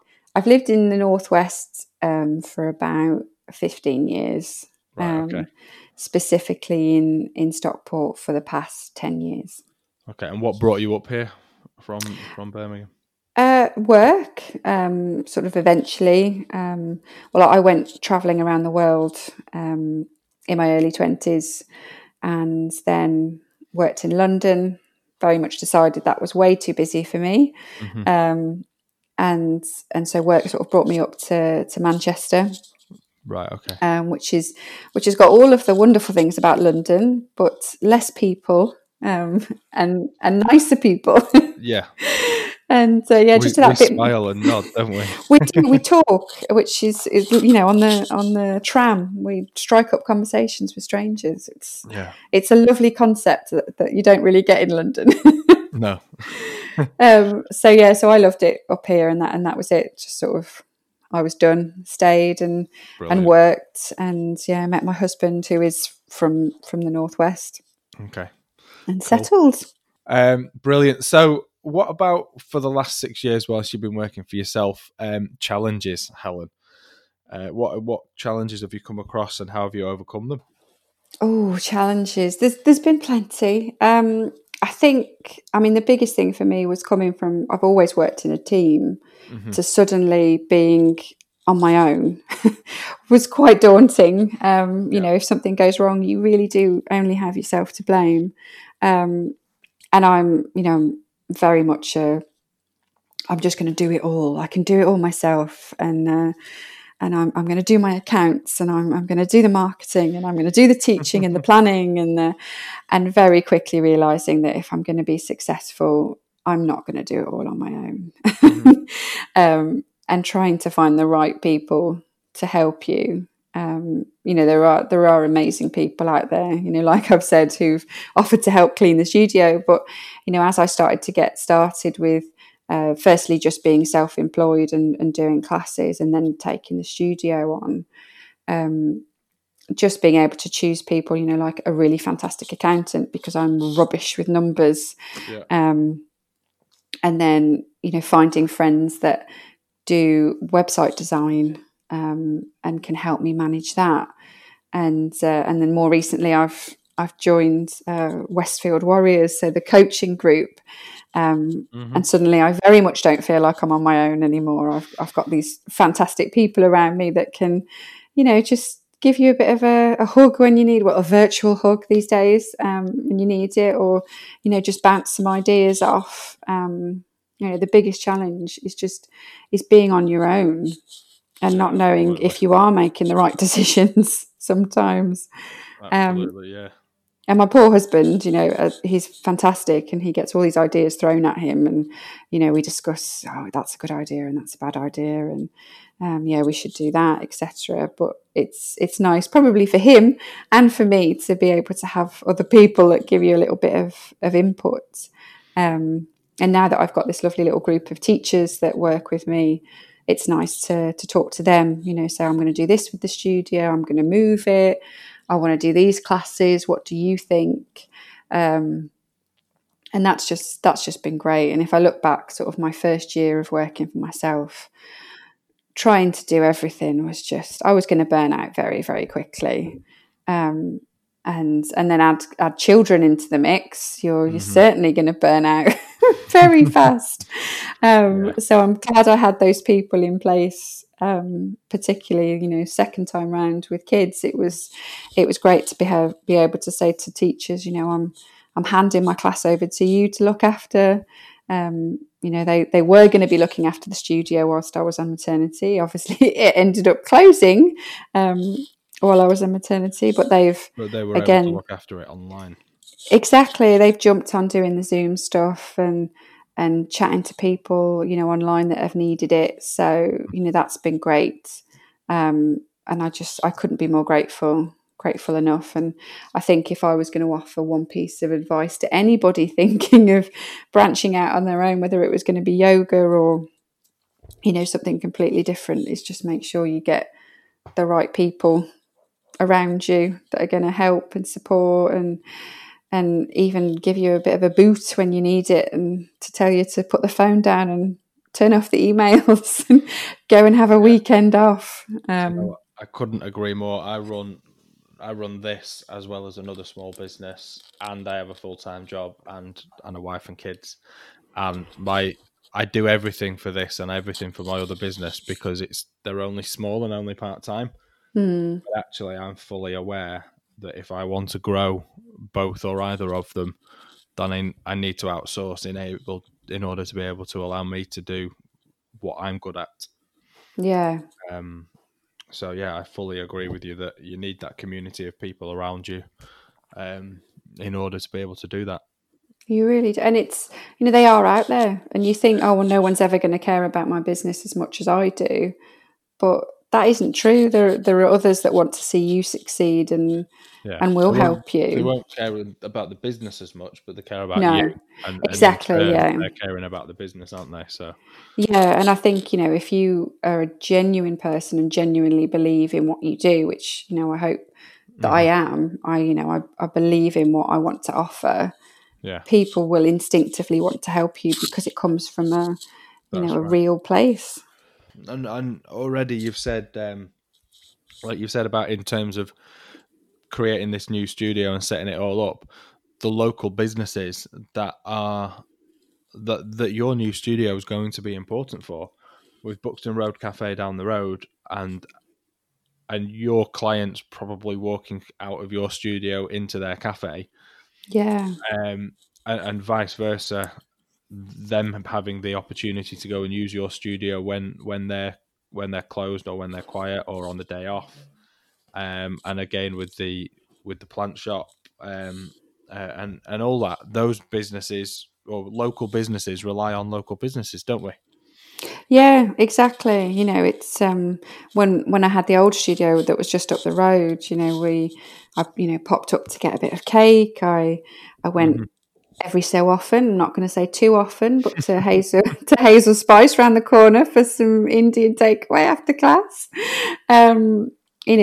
the Northwest for about 15 years. Right, okay. Specifically in Stockport for the past 10 years. Okay, and what brought you up here from Birmingham? Work, sort of eventually. Well, I went travelling around the world in my early 20s and then worked in London, very much decided that was way too busy for me. And so work sort of brought me up to Manchester. Right, okay. Which has got all of the wonderful things about London, but less people and nicer people. Yeah. And just that bit. We smile and nod, don't we? We talk, which is you know, on the tram, we strike up conversations with strangers. It's a lovely concept that you don't really get in London. No. So I loved it up here, and that was it. Just sort of. I was done, stayed and worked, and I met my husband, who is from the Northwest. Okay. And settled. Brilliant. So what about for the last 6 years whilst you've been working for yourself, challenges, Helen? What challenges have you come across and how have you overcome them? Oh, challenges. There's been plenty. I mean, the biggest thing for me was coming from, I've always worked in a team, mm-hmm. to suddenly being on my own was quite daunting. You know, if something goes wrong, you really do only have yourself to blame. And I'm, you know, very much, I'm just going to do it all. I can do it all myself. And I'm going to do my accounts, and I'm going to do the marketing, and I'm going to do the teaching and the planning, and very quickly realising that if I'm going to be successful, I'm not going to do it all on my own. Mm-hmm. And trying to find the right people to help you. You know, there are amazing people out there, you know, like I've said, who've offered to help clean the studio. But, you know, as I started to get started with, firstly, just being self-employed and doing classes, and then taking the studio on, just being able to choose people, you know, like a really fantastic accountant, because I'm rubbish with numbers. Yeah. And then, you know, finding friends that do website design, and can help me manage that. And then more recently, I've joined Westfield Warriors, so the coaching group, mm-hmm. and suddenly I very much don't feel like I'm on my own anymore. I've got these fantastic people around me that can, you know, just give you a bit of a hug when you need, a virtual hug these days, when you need it, or, you know, just bounce some ideas off. You know, the biggest challenge is being on your own and not knowing if you are making the right decisions sometimes. Absolutely, yeah. And my poor husband, you know, he's fantastic, and he gets all these ideas thrown at him, and, you know, we discuss, oh, that's a good idea and that's a bad idea, and yeah, we should do that, etc. But it's nice, probably for him and for me, to be able to have other people that give you a little bit of input. And now that I've got this lovely little group of teachers that work with me, it's nice to talk to them, you know, so I'm going to do this with the studio, I'm going to move it, I want to do these classes, what do you think? And that's just been great. And if I look back, sort of my first year of working for myself, trying to do everything was I was going to burn out very, very quickly. And then add children into the mix, you're mm-hmm. certainly going to burn out very fast. So I'm glad I had those people in place, particularly, you know, second time round with kids. It was great to be able to say to teachers, you know, I'm handing my class over to you to look after. You know, they were going to be looking after the studio whilst I was on maternity. Obviously, it ended up closing. While I was in maternity, but they were able to look after it online. Exactly, they've jumped on doing the Zoom stuff and chatting to people, you know, online that have needed it. So, you know, that's been great, and I couldn't be more grateful enough. And I think if I was going to offer one piece of advice to anybody thinking of branching out on their own, whether it was going to be yoga or, you know, something completely different, is just make sure you get the right people around you that are going to help and support and even give you a bit of a boot when you need it, and to tell you to put the phone down and turn off the emails and go and have a weekend off. I couldn't agree more. I run this as well as another small business, and I have a full-time job and a wife and kids, and I do everything for this and everything for my other business, because they're only small and only part-time. But actually, I'm fully aware that if I want to grow both or either of them, then I need to outsource in order to be able to allow me to do what I'm good at. Yeah. So, yeah, I fully agree with you that you need that community of people around you in order to be able to do that. You really do. And it's, you know, they are out there, and you think, oh, well, no one's ever going to care about my business as much as I do. But that isn't true. There are others that want to see you succeed and will help you. They won't care about the business as much, but they care about you. And they're caring about the business, aren't they? So yeah, and I think, you know, if you are a genuine person and genuinely believe in what you do, which, you know, I hope that I am, I believe in what I want to offer. yeah, people will instinctively want to help you because it comes from a, you know, a real place. And already you've said, like you've said about in terms of creating this new studio and setting it all up, the local businesses that are that your new studio is going to be important for, with Buxton Road Cafe down the road and your clients probably walking out of your studio into their cafe. Yeah. And vice versa, them having the opportunity to go and use your studio when they're closed or when they're quiet or on the day off. And again with the plant shop, and all that, those businesses or local businesses rely on local businesses, don't we? Yeah, exactly. You know, it's when I had the old studio that was just up the road, you know, I popped up to get a bit of cake. I went every so often, I'm not going to say too often, but to Hazel Spice round the corner for some Indian takeaway after class. You know,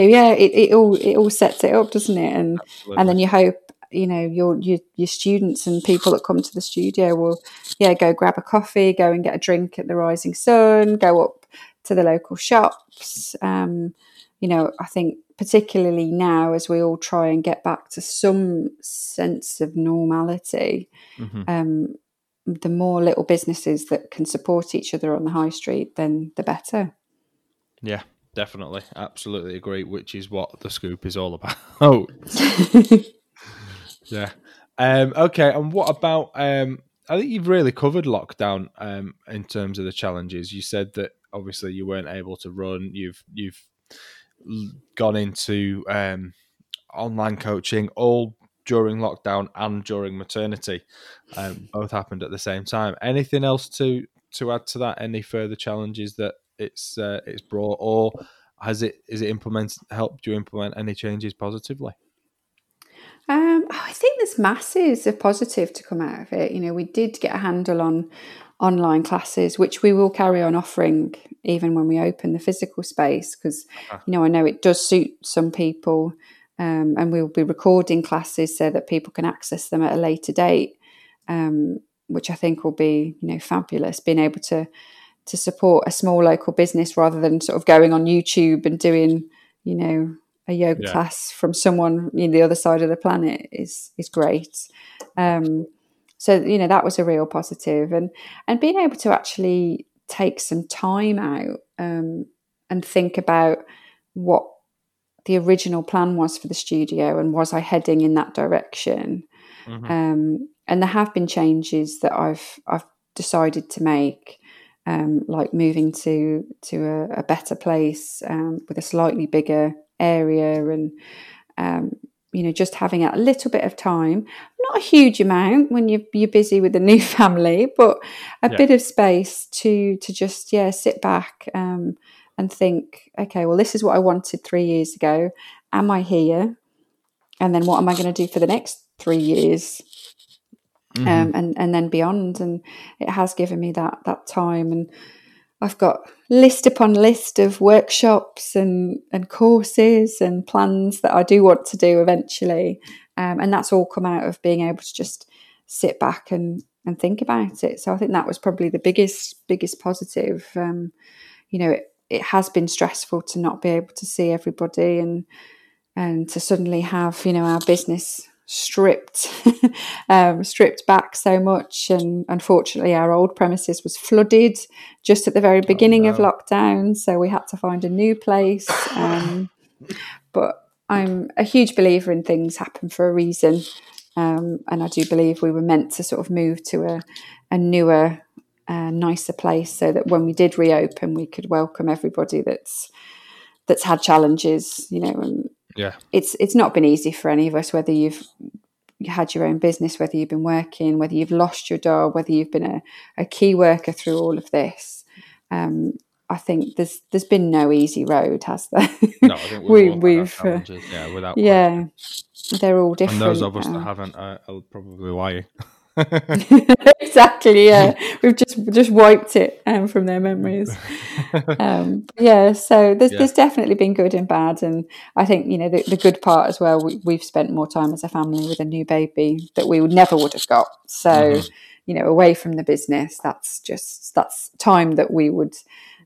yeah, it all sets it up, doesn't it? And absolutely. And then you hope, you know, your students and people that come to the studio will, yeah, go grab a coffee, go and get a drink at the Rising Sun, go up to the local shops. You know, I think particularly now as we all try and get back to some sense of normality, the more little businesses that can support each other on the high street, then the better. Yeah. Definitely, absolutely agree, which is what The SKoop is all about. Yeah. Okay, and what about, I think you've really covered lockdown in terms of the challenges. You said that obviously you weren't able to run, you've gone into online coaching all during lockdown and during maternity. Both happened at the same time. Anything else to add to that? Any further challenges that it's brought, or helped you implement any changes positively? I think there's masses of positive to come out of it. You know, we did get a handle on online classes, which we will carry on offering even when we open the physical space, because you know, I know it does suit some people, and we'll be recording classes so that people can access them at a later date, which I think will be, you know, fabulous, being able to support a small local business rather than sort of going on YouTube and doing, you know, a yoga class from someone in the other side of the planet is great. So, you know, that was a real positive, and being able to actually take some time out and think about what the original plan was for the studio and was I heading in that direction. And there have been changes that I've decided to make. Like moving to a better place with a slightly bigger area, and you know, just having a little bit of time, not a huge amount when you're busy with a new family, but a bit of space to just sit back and think, okay, well, this is what I wanted 3 years ago. Am I here? And then what am I going to do for the next 3 years? And then beyond, and it has given me that time, and I've got list upon list of workshops and courses and plans that I do want to do eventually, and that's all come out of being able to just sit back and think about it. So I think that was probably the biggest positive. You know, it has been stressful to not be able to see everybody and to suddenly have, you know, our business stripped back so much, and unfortunately our old premises was flooded just at the very beginning of lockdown, so we had to find a new place. But I'm a huge believer in things happen for a reason, and I do believe we were meant to sort of move to a newer, nicer place, so that when we did reopen we could welcome everybody that's had challenges, you know. And yeah, it's not been easy for any of us, whether you've had your own business, whether you've been working, whether you've lost your job, whether you've been a key worker through all of this. I think there's been no easy road, has there? No, I think we've challenges, without question. They're all different. And those of us that haven't, are probably why. Exactly, yeah. We've just wiped it from their memories. Yeah, so there's definitely been good and bad, and I think, you know, the good part as well, we've spent more time as a family with a new baby that we never would have got. So, you know, away from the business, that's time that we would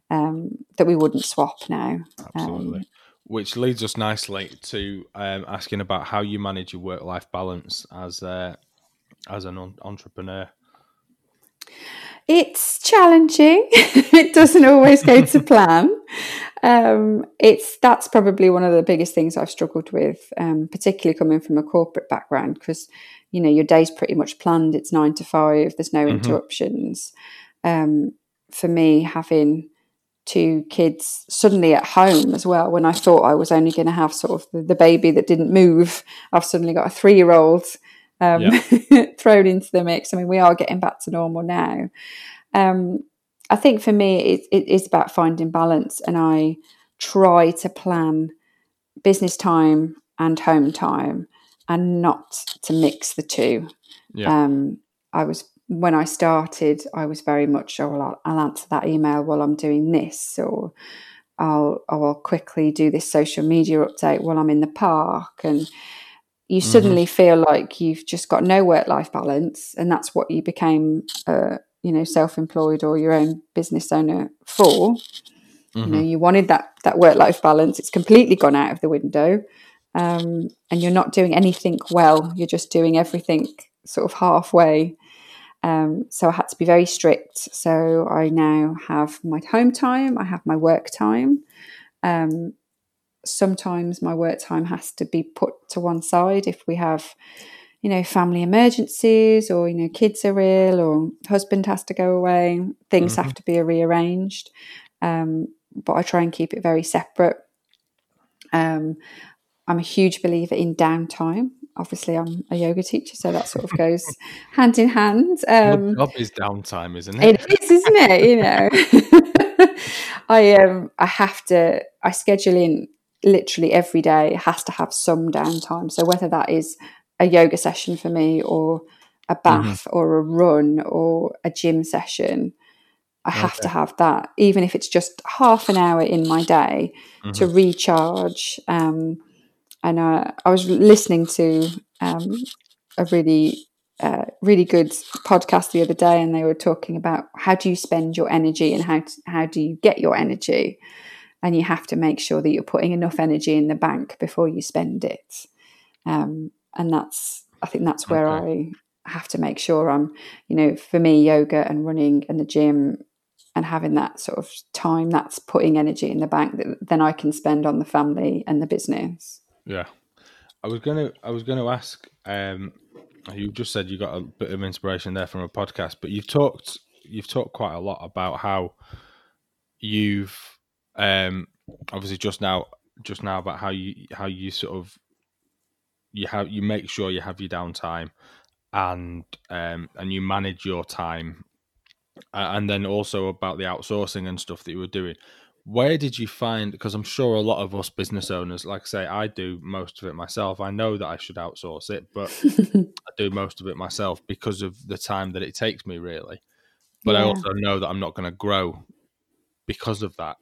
that we wouldn't swap now. Absolutely. Which leads us nicely to asking about how you manage your work-life balance as an entrepreneur. It's challenging. It doesn't always go to plan. That's probably one of the biggest things I've struggled with, particularly coming from a corporate background, because, you know, your day's pretty much planned. It's 9 to 5. There's no interruptions. For me, having two kids suddenly at home as well, when I thought I was only going to have sort of the baby that didn't move, I've suddenly got a 3-year-old thrown into the mix. I mean, we are getting back to normal now. I think for me it is about finding balance, and I try to plan business time and home time and not to mix the two. When I started, I was very much, I'll answer that email while I'm doing this, or I'll quickly do this social media update while I'm in the park. And you suddenly feel like you've just got no work-life balance, and that's what you became, you know, self-employed or your own business owner for. You know, you wanted that work-life balance. It's completely gone out of the window, and you're not doing anything well. You're just doing everything sort of halfway. So I had to be very strict. So I now have my home time, I have my work time. Sometimes my work time has to be put to one side if we have, you know, family emergencies, or, you know, kids are ill, or husband has to go away. Things have to be rearranged. But I try and keep it very separate. I'm a huge believer in downtime. Obviously, I'm a yoga teacher, so that sort of goes hand in hand. Job is downtime, isn't it? It is, isn't it? You know, I have to. I schedule in literally every day. It has to have some downtime. So whether that is a yoga session for me, or a bath, or a run, or a gym session, I have to have that, even if it's just half an hour in my day to recharge. And I was listening to a really good podcast the other day, and they were talking about how do you spend your energy, and how do you get your energy, and you have to make sure that you're putting enough energy in the bank before you spend it. And that's where I have to make sure I'm, you know, for me, yoga and running and the gym and having that sort of time, that's putting energy in the bank that then I can spend on the family and the business. Yeah, I was gonna ask. You just said you got a bit of inspiration there from a podcast, but you've talked quite a lot about how you've obviously just now about how you sort of you make sure you have your downtime, and you manage your time, and then also about the outsourcing and stuff that you were doing. Where did you find, because I'm sure a lot of us business owners, like I say, I do most of it myself. I know that I should outsource it, but I do most of it myself because of the time that it takes me, really. But I also know that I'm not going to grow because of that.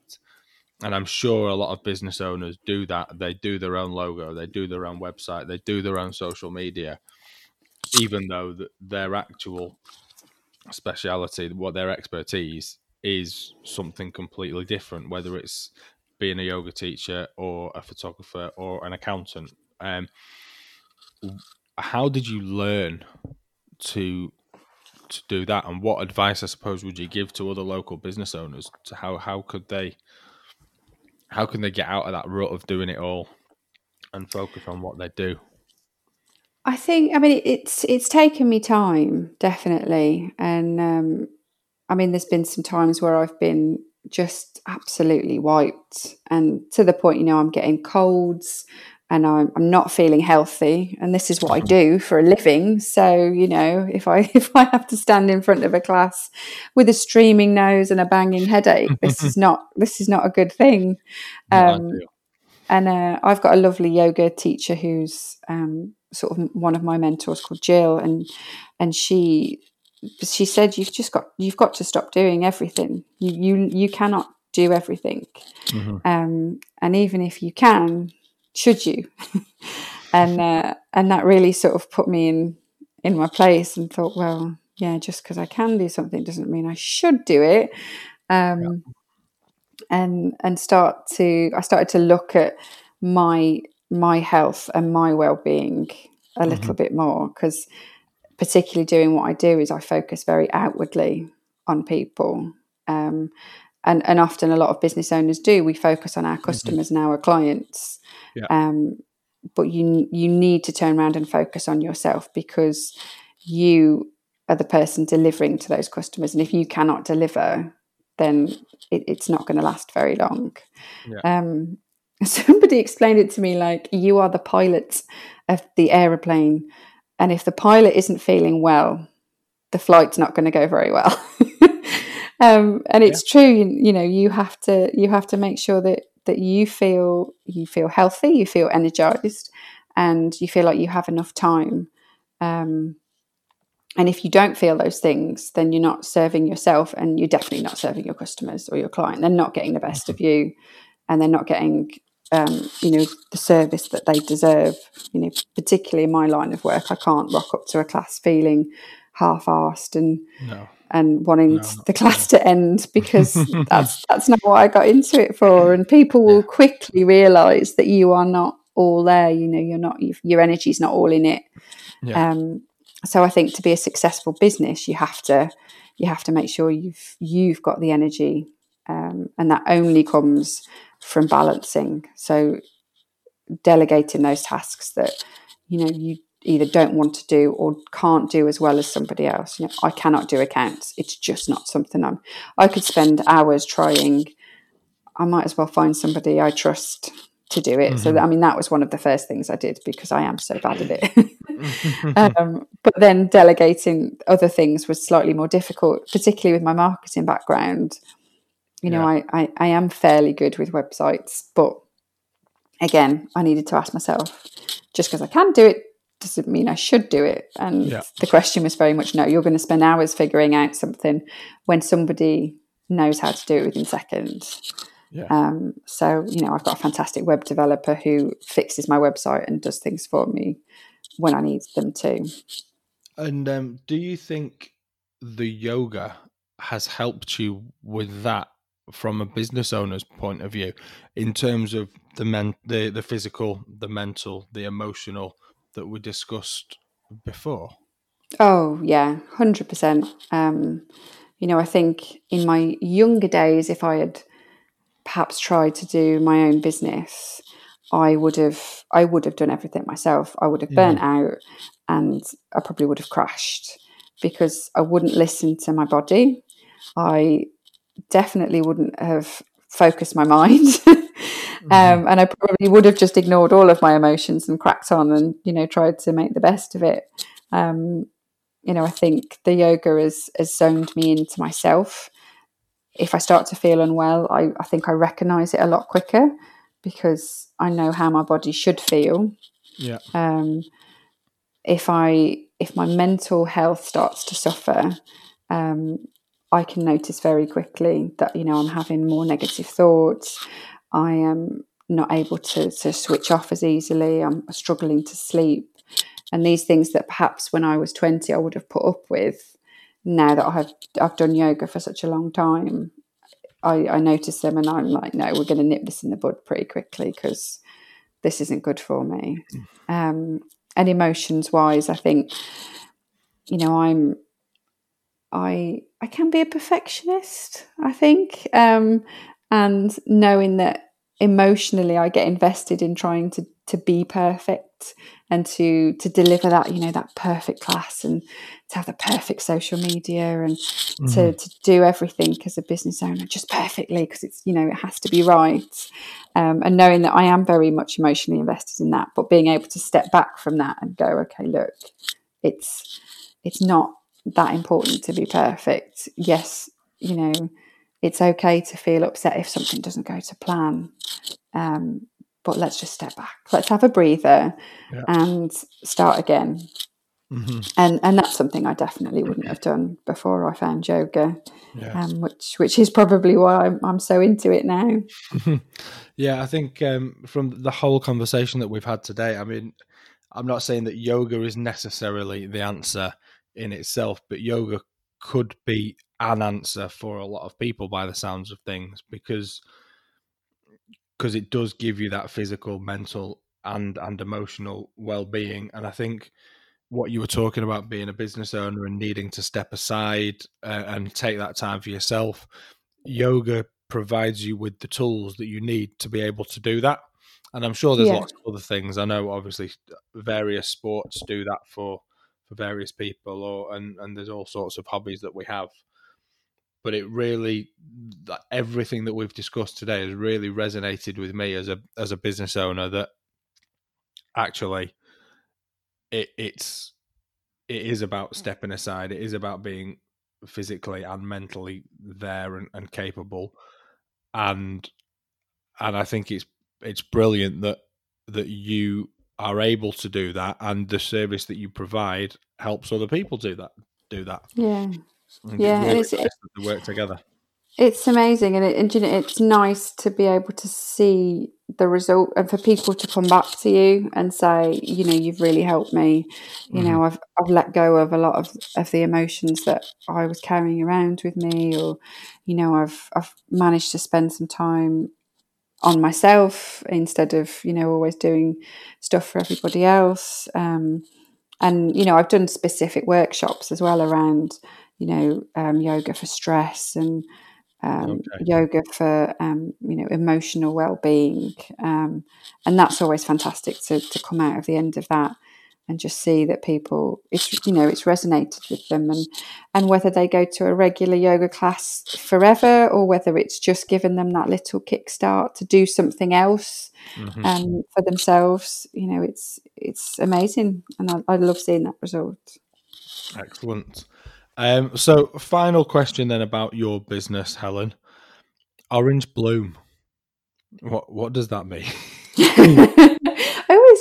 And I'm sure a lot of business owners do that. They do their own logo, they do their own website, they do their own social media, even though their actual speciality, what their expertise is something completely different, whether it's being a yoga teacher or a photographer or an accountant. How did you learn to do that, and what advice, I suppose, would you give to other local business owners to how can they get out of that rut of doing it all and focus on what they do? I think, I mean, it's taken me time, definitely, and I mean, there's been some times where I've been just absolutely wiped, and to the point, you know, I'm getting colds and I'm not feeling healthy, and this is what I do for a living. So, you know, if I have to stand in front of a class with a streaming nose and a banging headache, this is not a good thing. I've got a lovely yoga teacher who's sort of one of my mentors called Jill, and and she said, you've got to stop doing everything. You cannot do everything. Mm-hmm. And even if you can, should you? and that really sort of put me in my place and thought, well, yeah, just because I can do something doesn't mean I should do it. And I started to look at my health and my well-being a little bit more, because particularly doing what I do is I focus very outwardly on people. And often a lot of business owners do. We focus on our customers and our clients. Yeah. But you need to turn around and focus on yourself, because you are the person delivering to those customers. And if you cannot deliver, then it's not going to last very long. Yeah. Somebody explained it to me like, you are the pilot of the aeroplane. And if the pilot isn't feeling well, the flight's not going to go very well. And it's true, you know, you have to make sure that you feel healthy, you feel energized, and you feel like you have enough time. And if you don't feel those things, then you're not serving yourself, and you're definitely not serving your customers or your client. They're not getting the best of you, and they're not getting, you know, the service that they deserve. You know, particularly in my line of work, I can't rock up to a class feeling half-arsed and wanting the class to end, because that's not what I got into it for. And people will quickly realise that you are not all there. You know, you're not, your energy's not all in it. Yeah. So I think to be a successful business, you have to make sure you've got the energy, and that only comes from balancing. So delegating those tasks that, you know, you either don't want to do or can't do as well as somebody else. You know, I cannot do accounts. It's just not something I could spend hours trying. I might as well find somebody I trust to do it. Mm-hmm. So I mean, that was one of the first things I did, because I am so bad at it. But then delegating other things was slightly more difficult, particularly with my marketing background. You know, I am fairly good with websites, but again, I needed to ask myself, just because I can do it doesn't mean I should do it. And the question was very much, no, you're going to spend hours figuring out something when somebody knows how to do it within seconds. Yeah. So, you know, I've got a fantastic web developer who fixes my website and does things for me when I need them to. And do you think the yoga has helped you with that from a business owner's point of view, in terms of the physical, the mental, the emotional that we discussed before? Oh, yeah, 100%. You know, I think in my younger days, if I had perhaps tried to do my own business, I would have done everything myself. I would have burnt out, and I probably would have crashed, because I wouldn't listen to my body. I definitely wouldn't have focused my mind. And I probably would have just ignored all of my emotions and cracked on and, you know, tried to make the best of it. You know, I think the yoga has zoned me into myself. If I start to feel unwell, I think I recognise it a lot quicker, because I know how my body should feel. Yeah. If my mental health starts to suffer, I can notice very quickly that, you know, I'm having more negative thoughts. I am not able to switch off as easily. I'm struggling to sleep. And these things that perhaps when I was 20 I would have put up with, now that I've done yoga for such a long time, I notice them, and I'm like, no, we're going to nip this in the bud pretty quickly, because this isn't good for me. And emotions-wise, I think, you know, I can be a perfectionist, I think. And knowing that emotionally I get invested in trying to be perfect and to deliver that, you know, that perfect class, and to have the perfect social media, and to do everything as a business owner just perfectly, because it's, you know, it has to be right. And knowing that I am very much emotionally invested in that, but being able to step back from that and go, okay, look, it's not that important to be perfect. Yes, you know, it's okay to feel upset if something doesn't go to plan, but let's just step back. Let's have a breather and start again. Mm-hmm. And that's something I definitely wouldn't have done before I found yoga, yes. Which is probably why I'm so into it now. Yeah, I think from the whole conversation that we've had today, I mean, I'm not saying that yoga is necessarily the answer in itself, but yoga could be an answer for a lot of people by the sounds of things, because it does give you that physical, mental and emotional well-being. And I think what you were talking about, being a business owner and needing to step aside and take that time for yourself, yoga provides you with the tools that you need to be able to do that. And I'm sure there's yeah. lots of other things. I know obviously various sports do that for various people, and there's all sorts of hobbies that we have. But it really, everything that we've discussed today has really resonated with me as a business owner, that actually it is about stepping aside. It is about being physically and mentally there and capable. And I think it's brilliant that you are able to do that, and the service that you provide helps other people do that. Yeah. And yeah, it's work together. It's amazing, and it's nice to be able to see the result, and for people to come back to you and say, you know, you've really helped me. You mm-hmm. know, I've let go of a lot of the emotions that I was carrying around with me, or, you know, I've managed to spend some time on myself instead of, you know, always doing stuff for everybody else. And you know, I've done specific workshops as well around, you know, yoga for stress and yoga for, you know, emotional well-being. And that's always fantastic to come out of the end of that and just see that people, it's, you know, it's resonated with them. And whether they go to a regular yoga class forever, or whether it's just given them that little kickstart to do something else mm-hmm. For themselves, you know, it's amazing. And I love seeing that result. Excellent. So final question then about your business, Helen. Orange Bloom. What does that mean?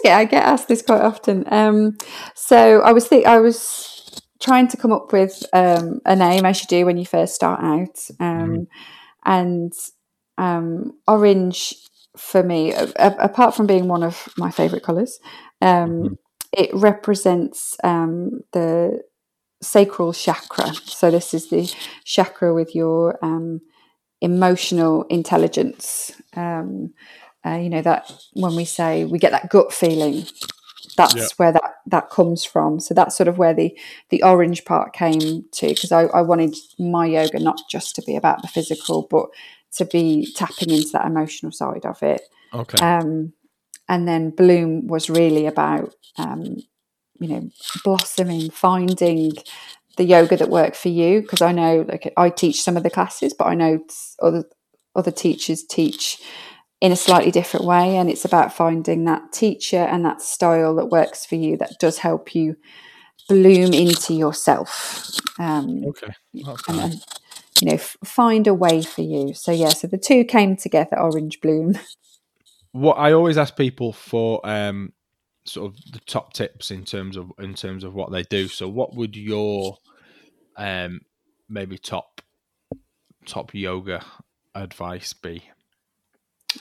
I get asked this quite often. So I was trying to come up with a name, as you do when you first start out. And orange for me, apart from being one of my favourite colours, it represents the sacral chakra. So this is the chakra with your emotional intelligence. You know, that when we say we get that gut feeling, that's yeah. where that comes from. So that's sort of where the orange part came to, because I wanted my yoga not just to be about the physical, but to be tapping into that emotional side of it. Okay. And then Bloom was really about, you know, blossoming, finding the yoga that worked for you. Because I know, like, I teach some of the classes, but I know other teachers teach in a slightly different way, and it's about finding that teacher and that style that works for you, that does help you bloom into yourself. And you know, find a way for you. So yeah, so the two came together, Orange Bloom. What I always ask people for sort of the top tips in terms of what they do. So what would your maybe top yoga advice be?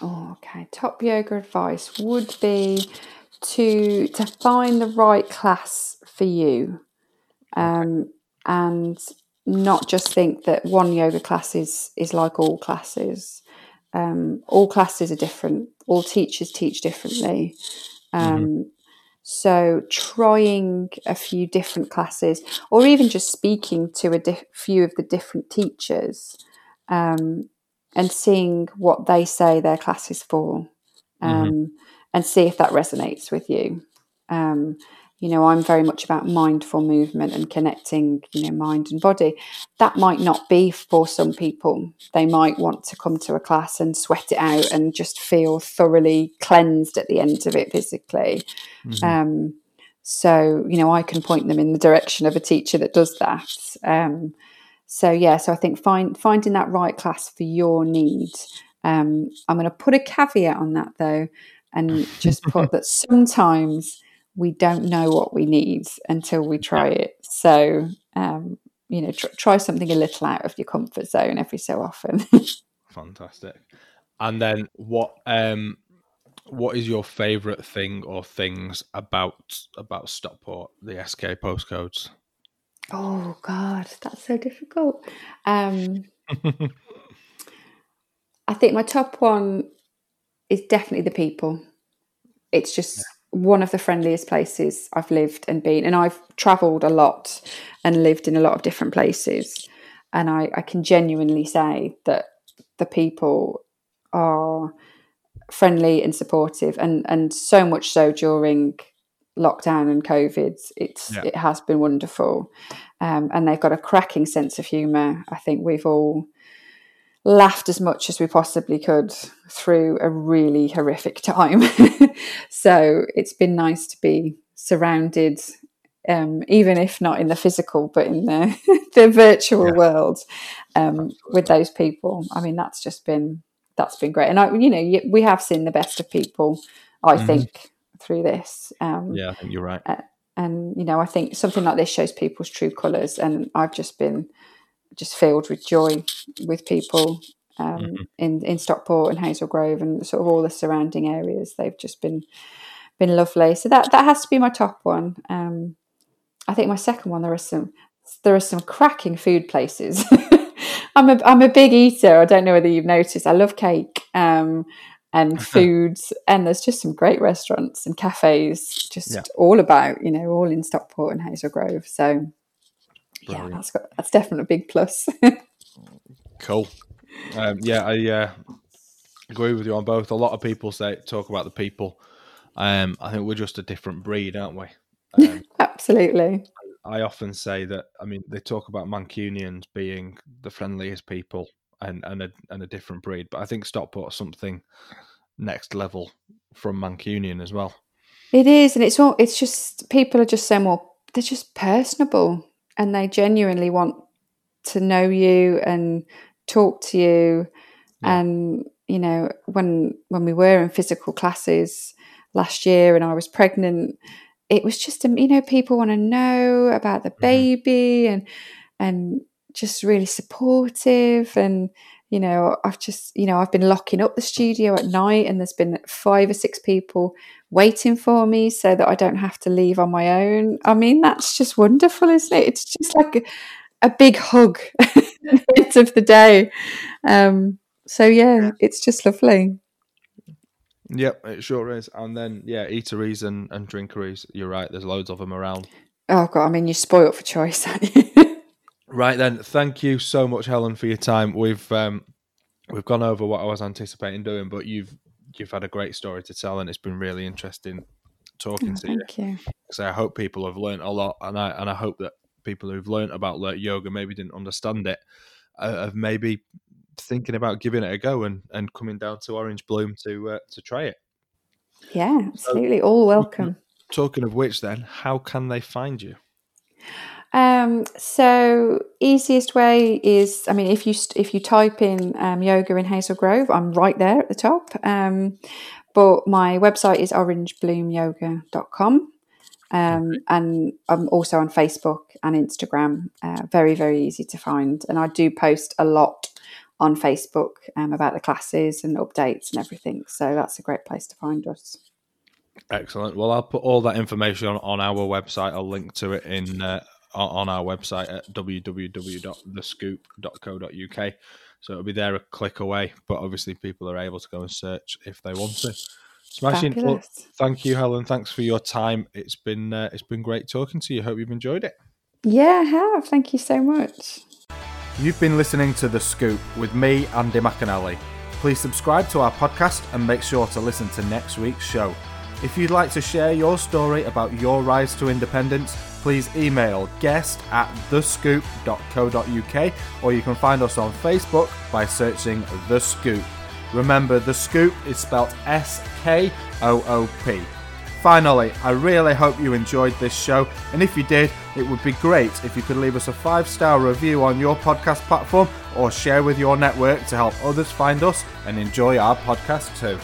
Oh, okay. Top yoga advice would be to find the right class for you, and not just think that one yoga class is like all classes. All classes are different. All teachers teach differently. Mm-hmm. So trying a few different classes, or even just speaking to a few of the different teachers, and seeing what they say their class is for, and see if that resonates with you. You know, I'm very much about mindful movement and connecting, you know, mind and body. That might not be for some people. They might want to come to a class and sweat it out and just feel thoroughly cleansed at the end of it physically. Mm-hmm. So, you know, I can point them in the direction of a teacher that does that. So I think finding that right class for your needs. I'm going to put a caveat on that, though, and just put that sometimes we don't know what we need until we try it. So, you know, try something a little out of your comfort zone every so often. Fantastic. And then what is your favourite thing or things about Stockport, the SK postcodes? Oh God, that's so difficult. I think my top one is definitely the people. It's just one of the friendliest places I've lived and been, and I've travelled a lot and lived in a lot of different places. And I can genuinely say that the people are friendly and supportive, and so much so during lockdown and COVID, it has been wonderful. And they've got a cracking sense of humour. I think we've all laughed as much as we possibly could through a really horrific time. So it's been nice to be surrounded, even if not in the physical, but in the virtual world, with those people. I mean, that's been great. And we have seen the best of people, I think, through this. I think you're right. And I think something like this shows people's true colours, and I've just been filled with joy with people in Stockport and Hazel Grove and sort of all the surrounding areas. They've just been lovely. So that has to be my top one. I think my second one, there are some cracking food places. I'm a big eater. I don't know whether you've noticed. I love cake and foods, and there's just some great restaurants and cafes all about, all in Stockport and Hazel Grove. So brilliant. That's definitely a big plus. Cool. I agree with you on both. A lot of people talk about the people. I think we're just a different breed, aren't we? Absolutely. I often say that, they talk about Mancunians being the friendliest people and a different breed, but I think Stockport's something next level from Mancunian as well. It is, and it's just, people are just so they're just personable, and they genuinely want to know you and talk to you. Yeah. And, when we were in physical classes last year and I was pregnant, it was just, people want to know about the baby and just really supportive. And, I've just, I've been locking up the studio at night, and there's been 5 or 6 people waiting for me so that I don't have to leave on my own. That's just wonderful, isn't it? It's just like a big hug at the end of the day. It's just lovely. Yep, it sure is. And then, eateries and drinkeries, you're right, there's loads of them around. Oh, God, you're spoilt for choice, aren't you? Right then, thank you so much, Helen, for your time. We've gone over what I was anticipating doing, but you've had a great story to tell, and it's been really interesting talking to you. Thank you. So I hope people have learned a lot, and I hope that people who've learned about yoga maybe didn't understand it, have maybe thinking about giving it a go and coming down to Orange Bloom to try it. Yeah, absolutely. So, all welcome. Talking of which then, how can they find you? So easiest way is, if you type in yoga in Hazel Grove, I'm right there at the top. But my website is orangebloomyoga.com. And I'm also on Facebook and Instagram. Very, very easy to find. And I do post a lot on Facebook about the classes and updates and everything. So that's a great place to find us. Excellent. Well, I'll put all that information on our website. I'll link to it on our website at www.thescoop.co.uk. So it'll be there a click away, but obviously people are able to go and search if they want to. Smashing. Well, thank you, Helen. Thanks for your time. It's been great talking to you. Hope you've enjoyed it. Yeah, I have. Thank you so much. You've been listening to The Scoop with me, Andy McAnally. Please subscribe to our podcast and make sure to listen to next week's show. If you'd like to share your story about your rise to independence, please email guest@thescoop.co.uk, or you can find us on Facebook by searching The Scoop. Remember, The Scoop is spelt SKOOP. Finally, I really hope you enjoyed this show, and if you did, it would be great if you could leave us a 5-star review on your podcast platform or share with your network to help others find us and enjoy our podcast too.